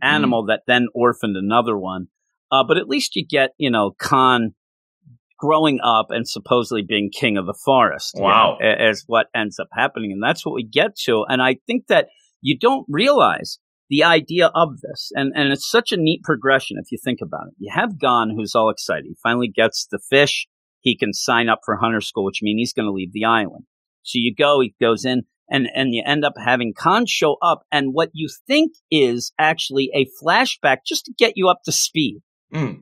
animal that then orphaned another one. But at least you get, Khan growing up and supposedly being king of the forest. Wow. Is what ends up happening. And that's what we get to. And I think that you don't realize the idea of this. And it's such a neat progression if you think about it. You have Gon, who's all excited. He finally gets the fish. He can sign up for Hunter School, which means he's going to leave the island. So he goes in, and you end up having Khan show up. And what you think is actually a flashback just to get you up to speed.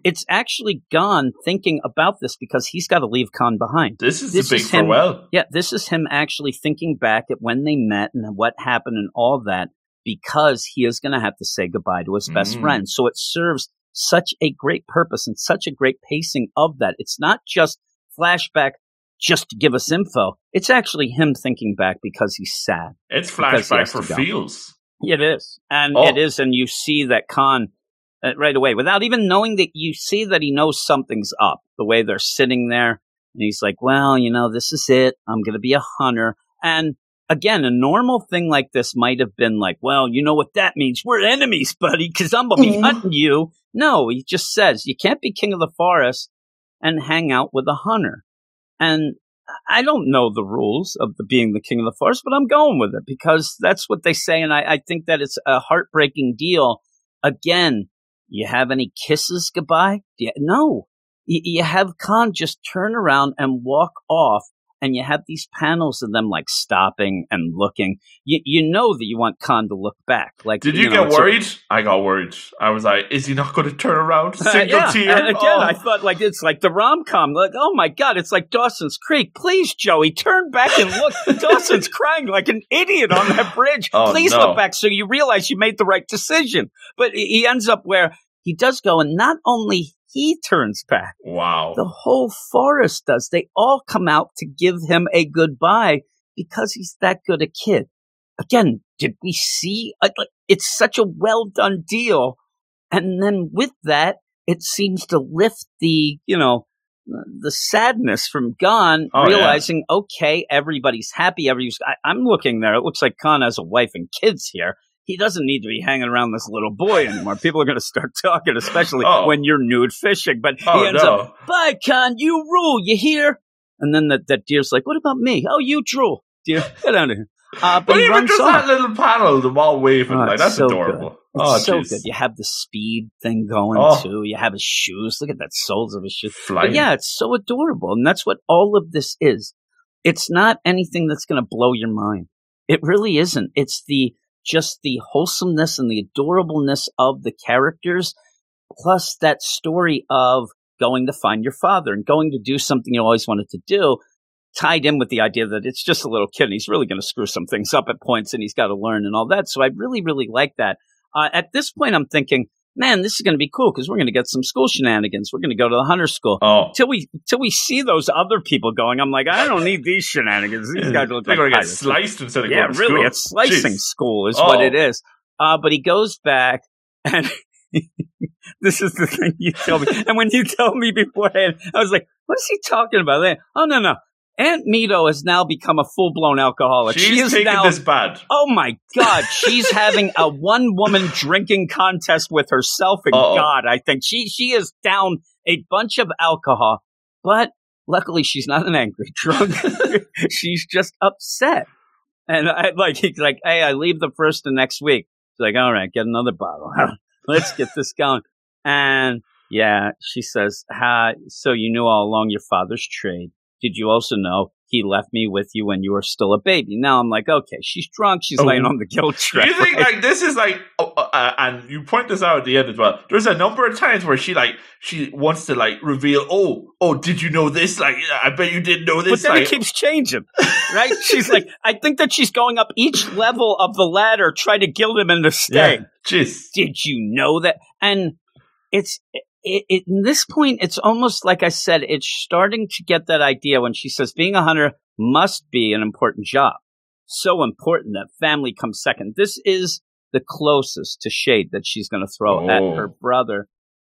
It's actually Gon thinking about this because he's got to leave Khan behind. This is him, farewell. Yeah, this is him actually thinking back at when they met and what happened and all that, because he is going to have to say goodbye to his best friend. So it serves such a great purpose and such a great pacing of that. It's not just flashback just to give us info. It's actually him thinking back because he's sad. It's flashback for feels. It is. And it is. And you see that Khan right away, without even knowing that, you see that he knows something's up, the way they're sitting there. And he's like, well, you know, this is it. I'm going to be a hunter. And again, a normal thing like this might have been like, well, you know what that means? We're enemies, buddy, because I'm going to be hunting you. No, he just says, you can't be king of the forest and hang out with a hunter. And I don't know the rules of the being the king of the forest, but I'm going with it because that's what they say. And I think that it's a heartbreaking deal. Again, you have any kisses goodbye? No. You have Khan just turn around and walk off, and you have these panels of them like stopping and looking. You know that you want Khan to look back. Like, did you get worried? I got worried. I was like, is he not going to turn around? Single tear. And again, I thought like it's like the rom-com. Like, oh my God, it's like Dawson's Creek. Please, Joey, turn back and look. Dawson's crying like an idiot on that bridge. Look back so you realize you made the right decision. But he ends up where he does go, and not only he turns back. Wow. The whole forest does. They all come out to give him a goodbye because he's that good a kid. Again, did we see? It's such a well-done deal. And then with that, it seems to lift the, the sadness from Gon, realizing, okay, everybody's happy. I'm looking there. It looks like Khan has a wife and kids here. He doesn't need to be hanging around this little boy anymore. People are going to start talking, especially when you're nude fishing. But he ends up, bye, Con, you rule, you hear? And then that deer's like, what about me? Oh, you drool, deer. Get out of here. But he even just off. That little panel, the wall waving, that's so adorable. Good. It's so good. You have the speed thing going, too. You have his shoes. Look at that, soles of his shoes. But yeah, it's so adorable. And that's what all of this is. It's not anything that's going to blow your mind. It really isn't. It's just the wholesomeness and the adorableness of the characters, plus that story of going to find your father and going to do something you always wanted to do, tied in with the idea that it's just a little kid and he's really going to screw some things up at points and he's got to learn and all that. So I really, really like that. At this point, I'm thinking, man, this is going to be cool because we're going to get some school shenanigans. We're going to go to the Hunter School. Till we see those other people going, I'm like, I don't need these shenanigans. These guys look like they're going to get sliced instead of going to school. Yeah, really, it's slicing school is what it is. But he goes back, and this is the thing you told me. And when you told me beforehand, I was like, what is he talking about? Oh, no. Aunt Mito has now become a full-blown alcoholic. She is taking this bad. Oh, my God. She's having a one-woman drinking contest with herself and God, I think. She is down a bunch of alcohol, but luckily she's not an angry drunk. She's just upset. And he's like, hey, I leave the first of next week. She's like, all right, get another bottle. Let's get this going. And, yeah, she says, so you knew all along your father's trade. Did you also know he left me with you when you were still a baby? Now I'm like, okay, she's drunk. She's laying on the guilt trip. You think this is like, and you point this out at the end as well. There's a number of times where she wants to reveal, did you know this? Like, I bet you didn't know this. But then it keeps changing, right? She's like, I think that she's going up each level of the ladder, trying to guilt him into staying. Yeah, did you know that? And it's. At this point, it's almost like I said, it's starting to get that idea when she says being a hunter must be an important job. So important that family comes second. This is the closest to shade that she's going to throw at her brother.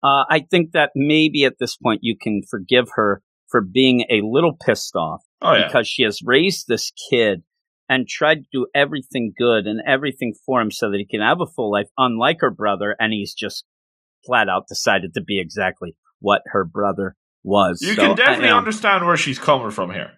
I think that maybe at this point you can forgive her for being a little pissed off because she has raised this kid and tried to do everything good and everything for him so that he can have a full life, unlike her brother, and he's just flat out decided to be exactly what her brother was. You can definitely understand where she's coming from here,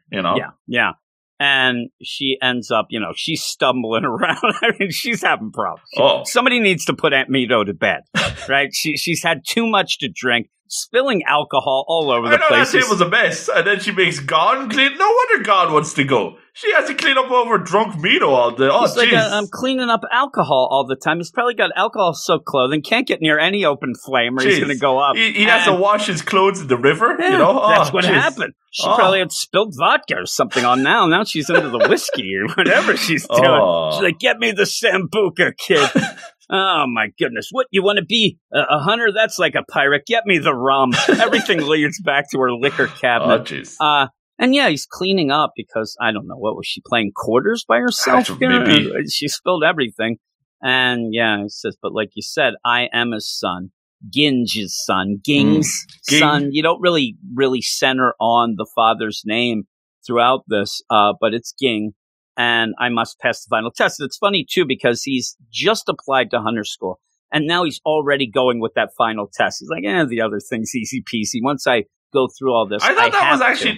Yeah. And she ends up, she's stumbling around. I mean, she's having problems. Somebody needs to put Aunt Mito to bed, right? She's had too much to drink, spilling alcohol all over the place. That table's a mess. And then she makes Gon clean. No wonder Gon wants to go. She has to clean up over drunk Mito all day. It's like I'm cleaning up alcohol all the time. He's probably got alcohol-soaked clothing. Can't get near any open flame or he's going to go up. He has to wash his clothes in the river, That's what happened. She probably had spilled vodka or something on now. Now she's into the whiskey or whatever she's doing. She's like, get me the Sambuca, kid. Oh, my goodness. What, you want to be a hunter? That's like a pirate. Get me the rum. Everything leads back to her liquor cabinet. And yeah, he's cleaning up because, I don't know, what was she playing quarters by herself? Maybe. She spilled everything. And yeah, he says, but like you said, I am his son. Ging's son. Ging's son. You don't really center on the father's name throughout this, but it's Ging. And I must pass the final test. And it's funny, too, because he's just applied to Hunter School. And now he's already going with that final test. He's like, the other thing's easy peasy. Once I go through all this, I thought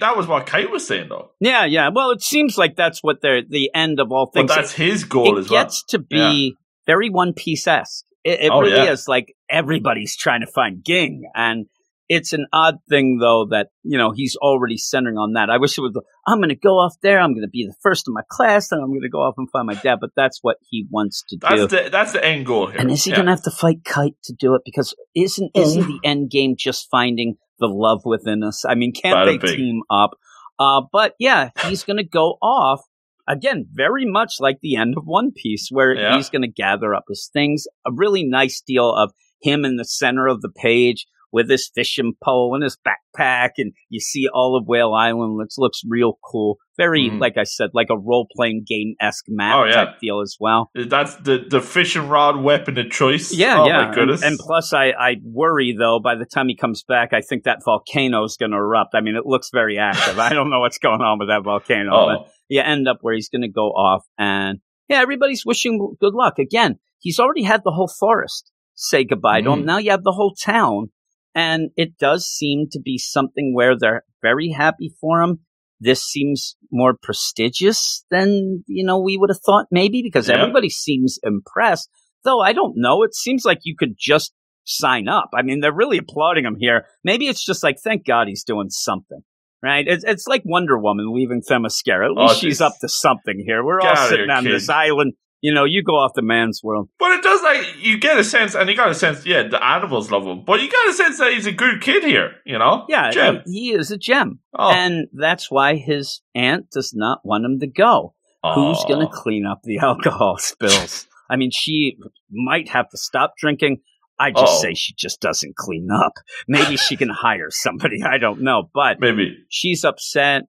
that was what Kite was saying, though. Yeah. Well, it seems like that's what the end of all things. But that's his goal as well. It gets to be very One Piece-esque. It really is like everybody's trying to find Ging. And it's an odd thing, though, that, he's already centering on that. I wish it was, I'm going to go off there. I'm going to be the first in my class and I'm going to go off and find my dad. But that's what he wants to do. That's the end goal here. And is he going to have to fight Kite to do it? Because isn't the end game just finding the love within us? I mean, can't they team up? But yeah, he's going to go off. Again, very much like the end of One Piece, where he's going to gather up his things. A really nice deal of him in the center of the page with his fishing pole and his backpack. And you see all of Whale Island, which looks real cool. Very, like I said, like a role-playing game-esque map type deal as well. That's the fishing rod weapon of choice. Yeah. My goodness. And plus, I worry, though, by the time he comes back, I think that volcano is going to erupt. I mean, it looks very active. I don't know what's going on with that volcano. Oh. But you end up where he's going to go off. And, everybody's wishing good luck. Again, he's already had the whole forest say goodbye to him. Now you have the whole town. And it does seem to be something where they're very happy for him. This seems more prestigious than, we would have thought maybe, because everybody seems impressed. Though, I don't know. It seems like you could just sign up. I mean, they're really applauding him here. Maybe it's just like, thank God he's doing something, right? It's like Wonder Woman leaving Themyscira. At least she's up to something here. We're all sitting on this island. You go off the man's world. But it does, you get a sense, the animals love him. But you got a sense that he's a good kid here, Yeah, gem. He is a gem. Oh. And that's why his aunt does not want him to go. Oh. Who's going to clean up the alcohol spills? I mean, she might have to stop drinking. I just say she just doesn't clean up. Maybe she can hire somebody. I don't know. But maybe she's upset,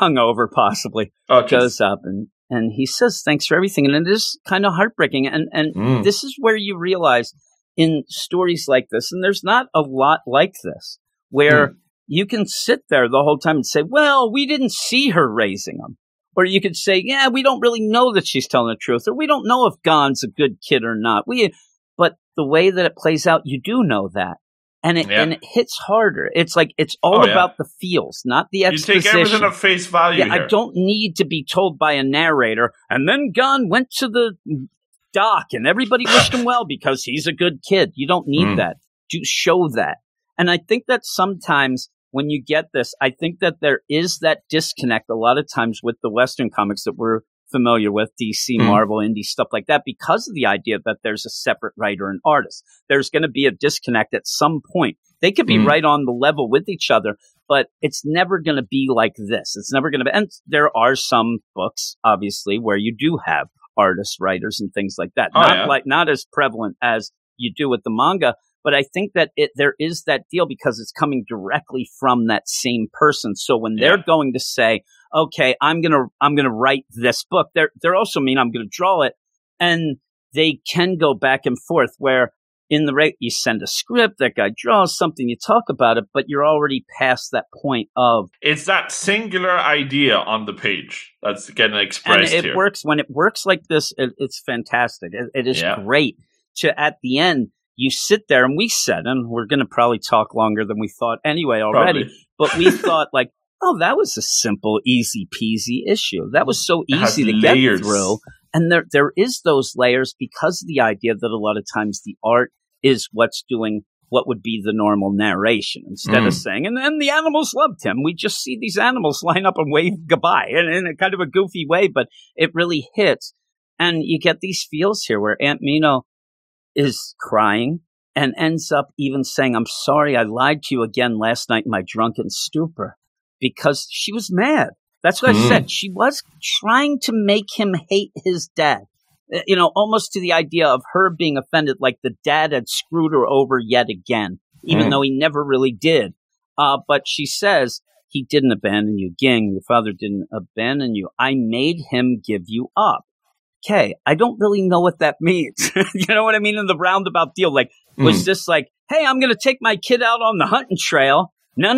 hungover possibly, goes up and he says, thanks for everything. And it is kind of heartbreaking. And this is where you realize in stories like this, and there's not a lot like this, where you can sit there the whole time and say, well, we didn't see her raising him. Or you could say, yeah, we don't really know that she's telling the truth. Or we don't know if Gon's a good kid or not. But the way that it plays out, you do know that. And it hits harder. It's like it's all about the feels, not the exposition. You take everything at face value. Yeah, here. I don't need to be told by a narrator. And then Gon went to the dock, and everybody wished him well because he's a good kid. You don't need that. You show that. And I think that sometimes when you get this, I think that there is that disconnect a lot of times with the Western comics that we're familiar with, DC, Marvel, indie, stuff like that, because of the idea that there's a separate writer and artist. There's going to be a disconnect at some point. They could be right on the level with each other, but it's never going to be like this. It's never going to be. And there are some books, obviously, where you do have artists, writers, and things like that. Not as prevalent as you do with the manga, but I think that there is that deal because it's coming directly from that same person. So when they're going to say, okay, I'm gonna write this book, They're also mean I'm gonna draw it, and they can go back and forth. Where in the you send a script, that guy draws something, you talk about it, but you're already past that point of it's that singular idea on the page that's getting expressed. And it works when it works like this. It's fantastic. It is great to at the end. You sit there and we said, and we're gonna probably talk longer than we thought anyway already. Probably. But we thought like. Oh, that was a simple, easy-peasy issue. That was so easy to get through. And there is those layers because of the idea that a lot of times the art is what's doing what would be the normal narration instead of saying, and then the animals loved him. We just see these animals line up and wave goodbye in a kind of a goofy way, but it really hits. And you get these feels here where Aunt Mino is crying and ends up even saying, I'm sorry I lied to you again last night in my drunken stupor. Because she was mad. That's what I said. She was trying to make him hate his dad. Almost to the idea of her being offended, like the dad had screwed her over yet again, even though he never really did. But she says, He didn't abandon you, Ging. Your father didn't abandon you. I made him give you up. Okay, I don't really know what that means. You know what I mean? In the roundabout deal, like, was this like, hey, I'm going to take my kid out on the hunting trail? No,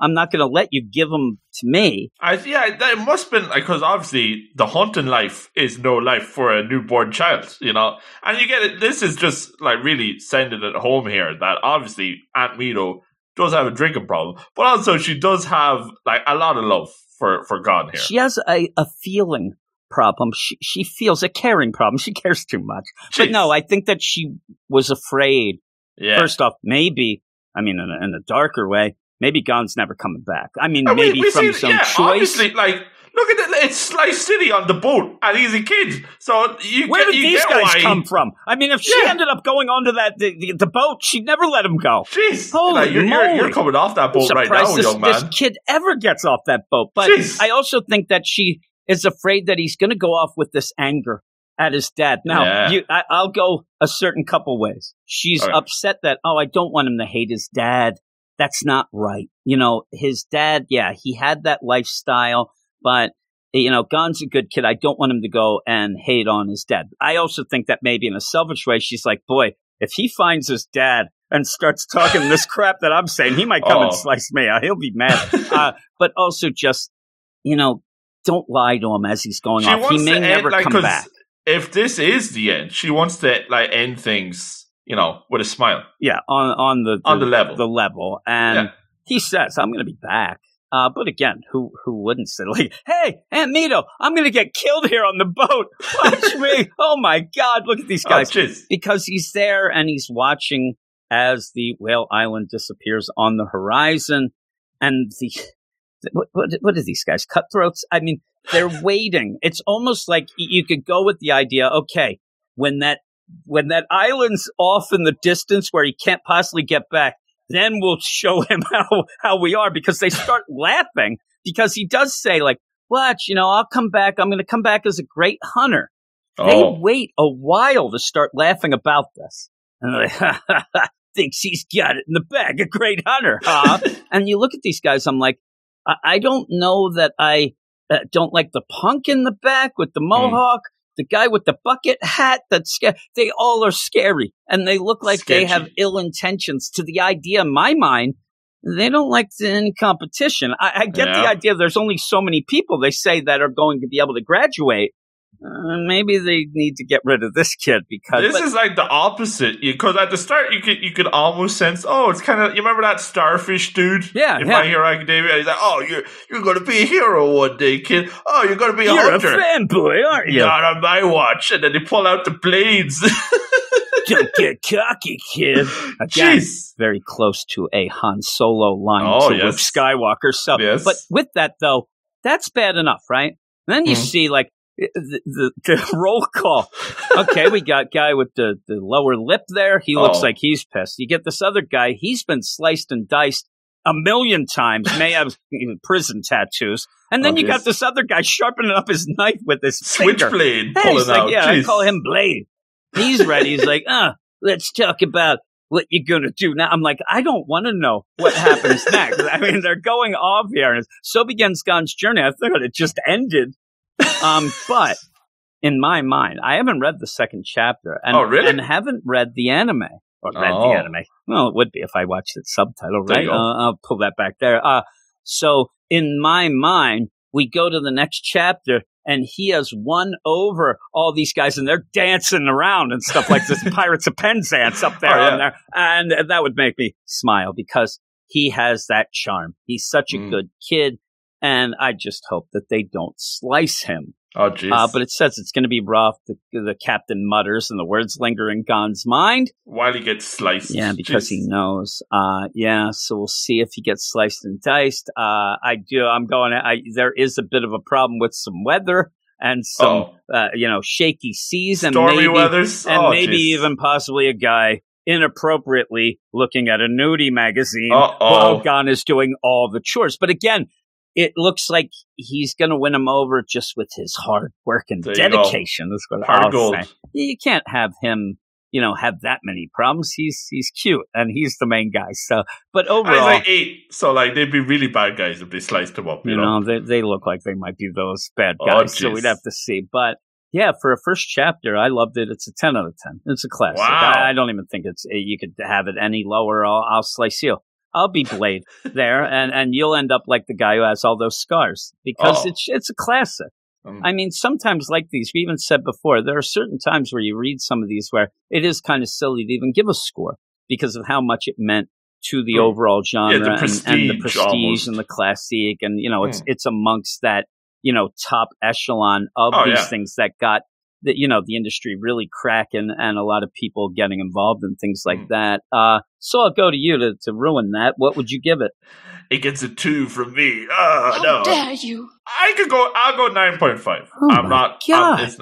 I'm not going to let you give them to me. That must have been, because obviously the hunting life is no life for a newborn child, you know? And you get it, this is just, like, really sending it home here, that obviously Aunt Mito does have a drinking problem, but also she does have, like, a lot of love for God here. She has a feeling problem. She feels a caring problem. She cares too much. Jeez. But no, I think that she was afraid. Yeah. First off, maybe, I mean, in a darker way, maybe Gon's never coming back. I mean, and maybe we from his own choice. Obviously, like, look at it. It's Slice City on the boat, and he's a kid. So Where did these guys come from? I mean, if she ended up going onto that the boat, she'd never let him go. Jeez. Holy moly. You're coming off that boat right now, young man. This kid ever gets off that boat. But Jeez. I also think that she is afraid that he's going to go off with this anger at his dad. Now, I'll go a certain couple ways. She's upset that, I don't want him to hate his dad. That's not right. You know, his dad, he had that lifestyle, but, you know, Gon's a good kid. I don't want him to go and hate on his dad. I also think that maybe in a selfish way, she's like, boy, if he finds his dad and starts talking this crap that I'm saying, he might come and slice me out. He'll be mad. But also just, you know, don't lie to him as he's going off. He may never come back. If this is the end, she wants to, like, end things, you know, with a smile. Yeah, on the level. The level. And he says, I'm going to be back. But again, who wouldn't say, like, hey, Aunt Mito, I'm going to get killed here on the boat. Watch me. Oh, my God. Look at these guys. Oh, because he's there and he's watching as the Whale Island disappears on the horizon. And what are these guys? Cutthroats? I mean, they're waiting. It's almost like you could go with the idea, okay, when that island's off in the distance where he can't possibly get back, then we'll show him how we are, because they start laughing, because he does say, like, watch, you know, I'll come back. I'm going to come back as a great hunter. They wait a while to start laughing about this. And they're like, ha, ha, ha, thinks he's got it in the bag, a great hunter, huh? And you look at these guys, I'm like, I don't know that I don't like the punk in the back with the mohawk. The guy with the bucket hat, they all are scary, and they look like sketchy. They have ill intentions to the idea, in my mind, they don't like any competition. I get the idea there's only so many people they say that are going to be able to graduate. Maybe they need to get rid of this kid because this is like the opposite. Because at the start, you could almost sense, it's kind of, you remember that starfish dude? Yeah. In My Hero Academia, he's like, you're going to be a hero one day, kid. Oh, you're going to be a hunter. You're a fanboy, aren't you? Not on my watch. And then they pull out the blades. Don't get cocky, kid. Again, Jeez. Very close to a Han Solo line to Luke Skywalker. So, but with that though, that's bad enough, right? And then you see, like, the roll call. Okay, we got guy with the lower lip there. He looks like he's pissed. You get this other guy. He's been sliced and diced a million times. May have prison tattoos. And then you got this other guy sharpening up his knife with his switchblade. Hey, he's like, I call him Blade. He's ready. He's like, let's talk about what you're going to do now. I'm like, I don't want to know what happens next. I mean, they're going off here. And so begins Gon's journey. I thought it just ended. But in my mind, I haven't read the second chapter and haven't read the anime the anime. Well, it would be if I watched it subtitled, right? I'll pull that back there. So in my mind, we go to the next chapter and he has won over all these guys and they're dancing around and stuff like this. Pirates of Penzance up there on there. And that would make me smile because he has that charm. He's such a good kid. And I just hope that they don't slice him. Oh, jeez. But it says it's going to be rough. The captain mutters, and the words linger in Gon's mind. While he gets sliced. Yeah, because he knows. So we'll see if he gets sliced and diced. There is a bit of a problem with some weather and some, shaky seas. Stormy weathers. And even possibly a guy inappropriately looking at a nudie magazine while Gon is doing all the chores. But again, it looks like he's going to win him over just with his hard work and dedication. That's what I'll say. You can't have him you know, have that many problems. He's cute and he's the main guy. So, but overall, he's like 8. So like they'd be really bad guys if they sliced him up. You know? They look like they might be those bad guys. So we'd have to see. But yeah, for a first chapter, I loved it. It's a 10 out of 10. It's a classic. Wow. I don't even think it's you could have it any lower. I'll slice you. I'll be Blade there, and you'll end up like the guy who has all those scars because it's a classic. I mean, sometimes like these, we even said before, there are certain times where you read some of these where it is kind of silly to even give a score because of how much it meant to the overall genre and the prestige and the classic. And, you know, it's amongst that, you know, top echelon of these things that got, the, you know, the industry really cracking and a lot of people getting involved in things like that. So I'll go to you to ruin that. What would you give it? It gets a 2 from me. How dare you? I'll go 9.5. Oh I'm not. God.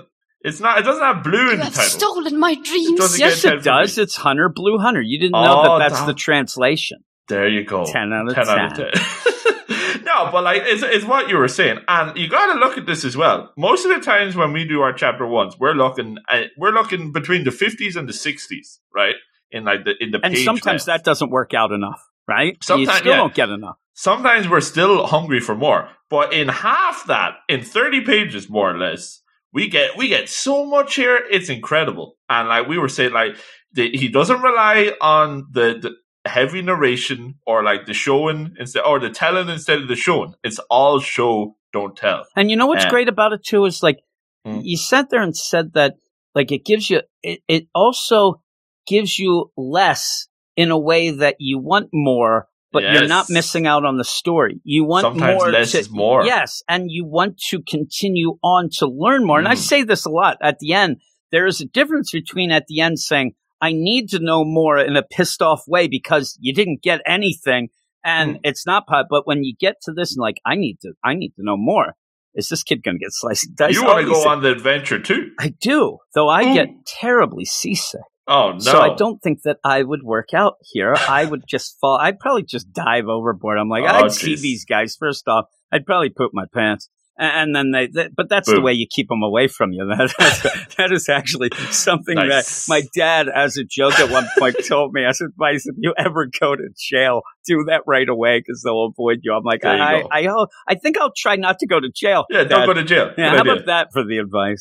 It's not. It doesn't have blue in the title. You have stolen my dreams. Yes, it does. It's Hunter, Blue Hunter. You didn't know that's the translation. There you go. 10 out of 10. No, but like it's what you were saying, and you got to look at this as well. Most of the times when we do our chapter ones, we're looking between the 50s and the 60s, right? In the page sometimes that doesn't work out enough, right? Sometimes you still don't get enough. Sometimes we're still hungry for more, but in half that, in 30 pages more or less, we get so much here. It's incredible, and like we were saying, like he doesn't rely on the heavy narration or like the showing instead or the telling instead of the showing. It's all show, don't tell. And you know what's great about it too is like you sat there and said that like it gives you it also gives you less in a way that you want more, but you're not missing out on the story. You want sometimes more. Less is more. Yes, and you want to continue on to learn more. And I say this a lot at the end. There is a difference between at the end saying, I need to know more in a pissed off way because you didn't get anything and it's not pot. But when you get to this and like, I need to know more. Is this kid going to get sliced and diced? You want to go on the adventure too. I do. Though I get terribly seasick. Oh no. So I don't think that I would work out here. I would just fall. I'd probably just dive overboard. I'm like, see these guys. First off, I'd probably poop my pants. And then but that's the way you keep them away from you. That is actually something nice. That my dad, as a joke at one point, told me as advice: if you ever go to jail, do that right away because they'll avoid you. I'm like, I think I'll try not to go to jail. Yeah, Dad. Don't go to jail. Yeah, how about that for the advice?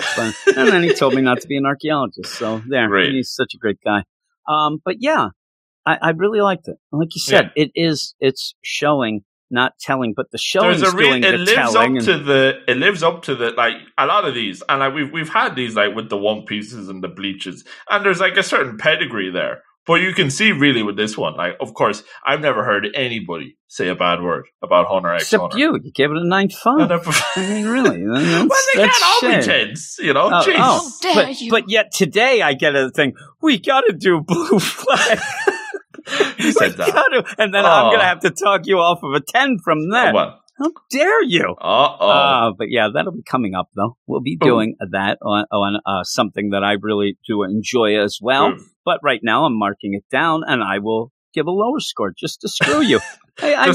And then he told me not to be an archaeologist. So there, right. He's such a great guy. But yeah, I really liked it. Like you said, it's showing. Not telling, but the show is doing the telling. It lives up to the like a lot of these, and like we've had these like with the One Pieces and the Bleaches, and there's like a certain pedigree there. But you can see really with this one, like of course I've never heard anybody say a bad word about Hunter X Hunter. Except you gave it a 9.5. I mean, really? Well, they can't all be 10s, you know. But yet today I get a thing. We got to do Blue Flag. Said that. And then I'm going to have to talk you off of a 10 from that. Well. How dare you? But yeah, that'll be coming up, though. We'll be doing that on something that I really do enjoy as well. But right now I'm marking it down, and I will give a lower score just to screw you. I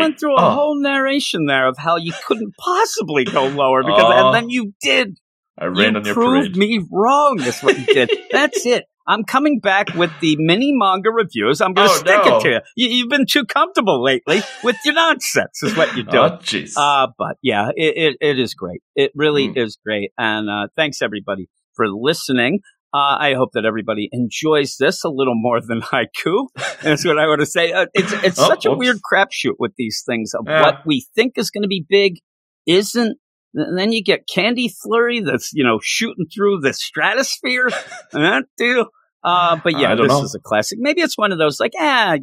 went through a whole narration there of how you couldn't possibly go lower, because and then you did. You proved me wrong. That's what you did. That's it. I'm coming back with the mini manga reviews. I'm going to stick it to you. You've been too comfortable lately with your nonsense is what you do. Oh, jeez. But yeah, it is great. It really is great. And thanks, everybody, for listening. I hope that everybody enjoys this a little more than haiku. That's what I want to say. It's such a weird crapshoot with these things of what we think is going to be big isn't. And then you get Candy Flurry that's, you know, shooting through the stratosphere. But yeah, this is a classic. Maybe it's one of those like,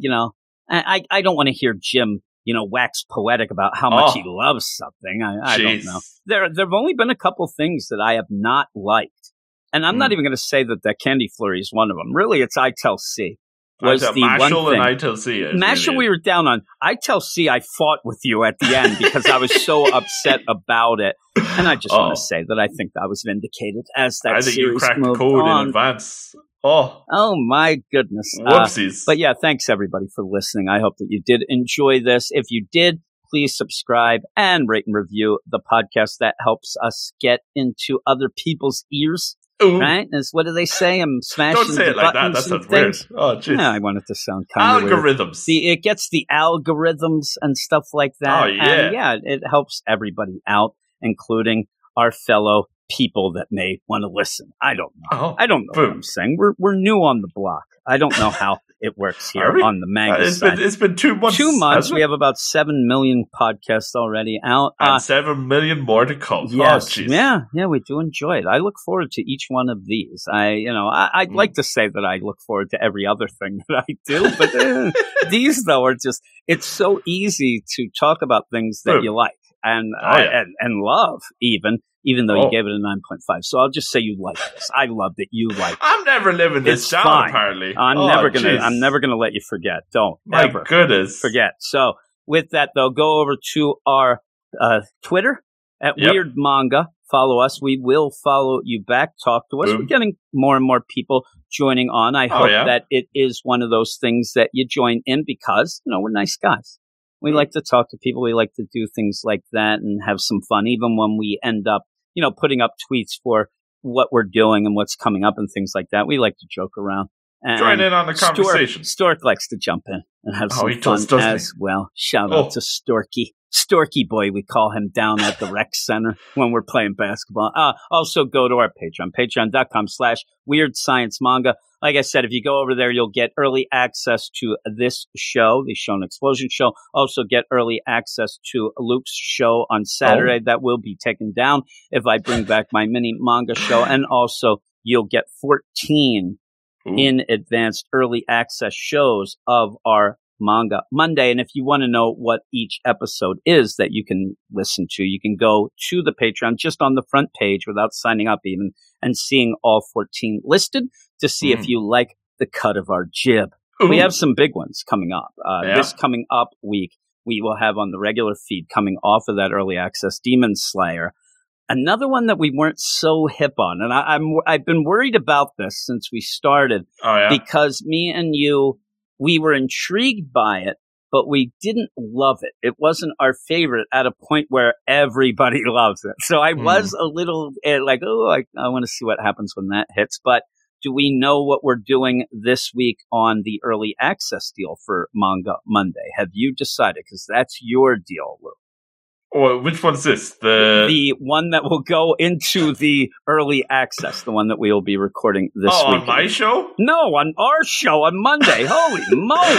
you know, I don't want to hear Jim, you know, wax poetic about how much he loves something. I don't know. There have only been a couple things that I have not liked. And I'm not even going to say that Candy Flurry is one of them. Really, it's Itel C. Was the Mashal one and Itel C. Mashal we were down on. Itel C, I fought with you at the end because I was so upset about it. And I just want to say that I think I was vindicated as that series moved on. I think you cracked code in advance. Oh my goodness. Whoopsies. But yeah, thanks everybody for listening. I hope that you did enjoy this. If you did, please subscribe and rate and review the podcast. That helps us get into other people's ears. Ooh. Right? As what do they say? I'm smashing buttons. Don't say it like that. That sounds weird. Oh, jeez. No, I want it to sound kind of weird. Algorithms. It gets the algorithms and stuff like that. Oh, yeah. And yeah, it helps everybody out, including our fellow people that may want to listen. I don't know. Oh, I don't know what I'm saying. We're new on the block. I don't know how it works here on the manga side. It's been 2 months. 2 months. We have about 7 million podcasts already out. And 7 million more to come. Yes. Oh, yeah, we do enjoy it. I look forward to each one of these. I'd like to say that I look forward to every other thing that I do, but these, though, are just, it's so easy to talk about things that you like and love, even though you gave it a 9.5. So I'll just say you like this. I love that you like it. I'm never living this down, apparently. I'm never gonna let you forget. Don't ever forget. So with that though, go over to our Twitter at Weird Manga. Follow us. We will follow you back. Talk to us. We're getting more and more people joining on. I hope that it is one of those things that you join in because, we're nice guys. We like to talk to people. We like to do things like that and have some fun, even when we end up putting up tweets for what we're doing and what's coming up and things like that. We like to joke around. And join in on the conversation. Stork likes to jump in and have some fun as well. Shout out to Storky. Storky boy, we call him down at the rec center when we're playing basketball. Also go to our Patreon, patreon.com/weirdsciencemanga. Like I said, if you go over there, you'll get early access to this show, the Shonen Explosion show. Also get early access to Luke's show on Saturday that will be taken down if I bring back my mini manga show. And also you'll get 14 in advanced early access shows of our Manga Monday. And if you want to know what each episode is that you can listen to, you can go to the Patreon just on the front page without signing up even and seeing all 14 listed to see if you like the cut of our jib. We have some big ones coming up. This coming up week, we will have on the regular feed coming off of that early access Demon Slayer. Another one that we weren't so hip on. And I've been worried about this since we started because me and you, we were intrigued by it, but we didn't love it. It wasn't our favorite at a point where everybody loves it. So I was a little like, I want to see what happens when that hits. But do we know what we're doing this week on the early access deal for Manga Monday? Have you decided? Because that's your deal, Luke. Well, which one's this? The one that will go into the early access, the one that we will be recording this week. On my show? No, on our show on Monday. Holy moly!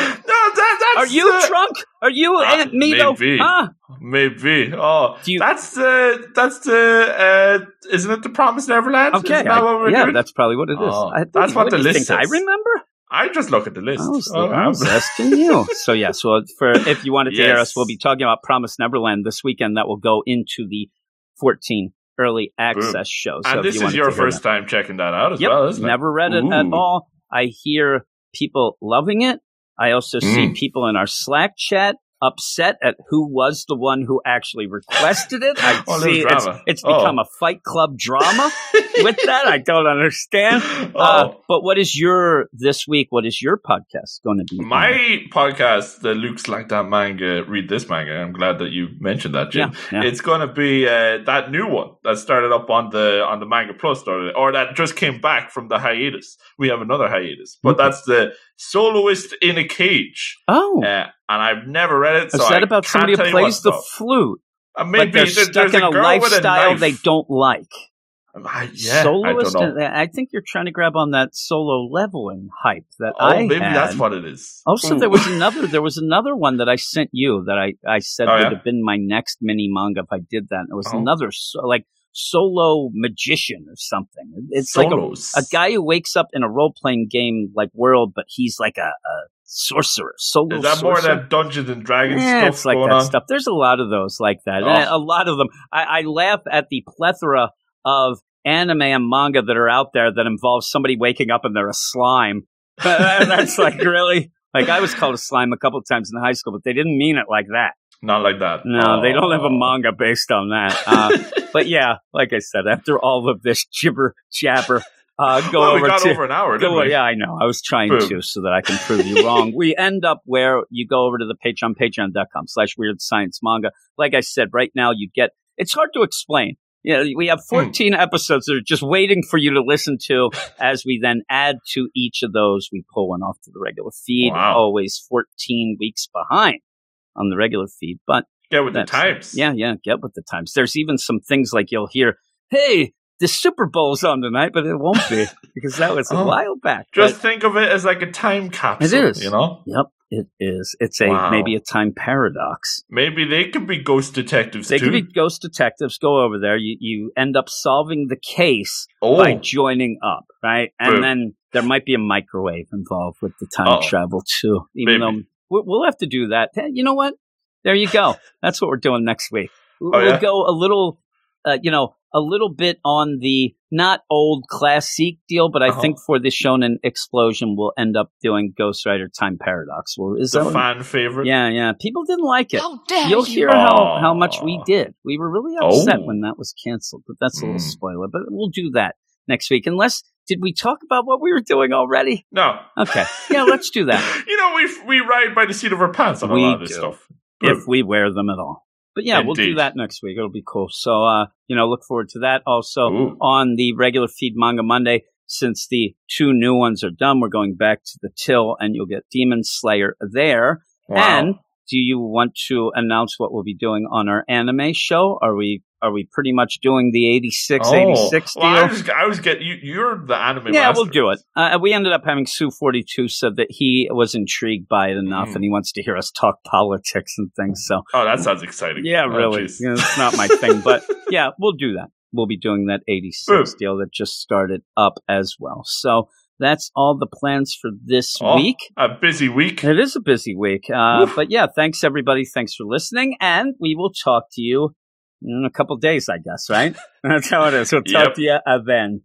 Are you drunk? Are you Aunt Mito? Maybe. Huh? Maybe. Oh, isn't it The Promised Neverland? Okay. Isn't that what we're doing? That's probably what it is. That's what the list is. I remember. I just look at the list. I was asking you. So, yes, well, if you wanted to hear us, we'll be talking about Promised Neverland this weekend. That will go into the 14 early access shows. And so this is your first time checking that out as well, isn't it? Never read it at all. I hear people loving it. I also see people in our Slack chat upset at who was the one who actually requested it. I see it's become a Fight Club drama with that. I don't understand. But what is what is your podcast going to be? My podcast, the Luke's Like That Manga, Read This Manga. I'm glad that you mentioned that, Jim. Yeah. It's going to be that new one that started up on the Manga Plus or that just came back from the hiatus. We have another hiatus, but that's the Soloist in a Cage. And I've never read it. So is that about somebody who plays the flute? Maybe like they're stuck in a lifestyle they don't like. Soloist. I don't know. I think you're trying to grab on that Solo Leveling hype that maybe that's what it is. Also, there was another one that I sent you that I said would have been my next mini manga if I did that. And it was another like solo magician or something. It's like a guy who wakes up in a role playing game like world, but he's like a sorcerer. Solo. Is that sorcerer? More that Dungeons and Dragons stuff? It's like that stuff. There's a lot of those like that. A lot of them. I laugh at the plethora of anime and manga that are out there that involves somebody waking up and they're a slime. That's like really. Like I was called a slime a couple of times in high school, but they didn't mean it like that. Not like that. No, they don't have a manga based on that. But yeah, like I said, after all of this gibber jabber, over an hour, didn't we? Yeah, I know. I was trying to so that I can prove you wrong. We end up where you go over to the Patreon, patreon.com/weirdsciencemanga. Like I said, right now you get, it's hard to explain. You know, we have 14 episodes that are just waiting for you to listen to as we then add to each of those. We pull one off to the regular feed. Wow. Always 14 weeks behind on the regular feed. But get with the times. Get with the times. There's even some things like you'll hear, hey, the Super Bowl's on tonight, but it won't be because that was a while back. Just think of it as like a time capsule. It is. You know? Yep. It is. It's maybe a time paradox. Maybe they could be ghost detectives, too. They could be ghost detectives. Go over there. You end up solving the case by joining up, right? And then there might be a microwave involved with the time travel, too. Even though we'll have to do that. You know what? There you go. That's what we're doing next week. We'll go a little, a little bit on the not old classic deal, but I think for the Shonen Explosion, we'll end up doing Ghost Rider Time Paradox. Well, is the fan favorite? Yeah. People didn't like it. How dare You'll hear how much we did. We were really upset when that was canceled, but that's a little spoiler. But we'll do that next week. Unless, did we talk about what we were doing already? No. Okay. Yeah, let's do that. We ride by the seat of our pants on a lot of this stuff. If we wear them at all. But yeah, Indeed. We'll do that next week. It'll be cool. So, look forward to that. Also, on the regular feed Manga Monday, since the two new ones are done, we're going back to the Till, and you'll get Demon Slayer there. Wow. And do you want to announce what we'll be doing on our anime show? Are we pretty much doing the 86 deal? Well, I was getting you're the anime master. Yeah, we'll do it. We ended up having Sue 42 said that he was intrigued by it enough, and he wants to hear us talk politics and things. So, that sounds exciting. Yeah, really. It's not my thing, but yeah, we'll do that. We'll be doing that 86 deal that just started up as well. So that's all the plans for this week. A busy week. It is a busy week. But yeah, thanks everybody. Thanks for listening, and we will talk to you in a couple days, I guess, right? That's how it is. We'll talk to you then.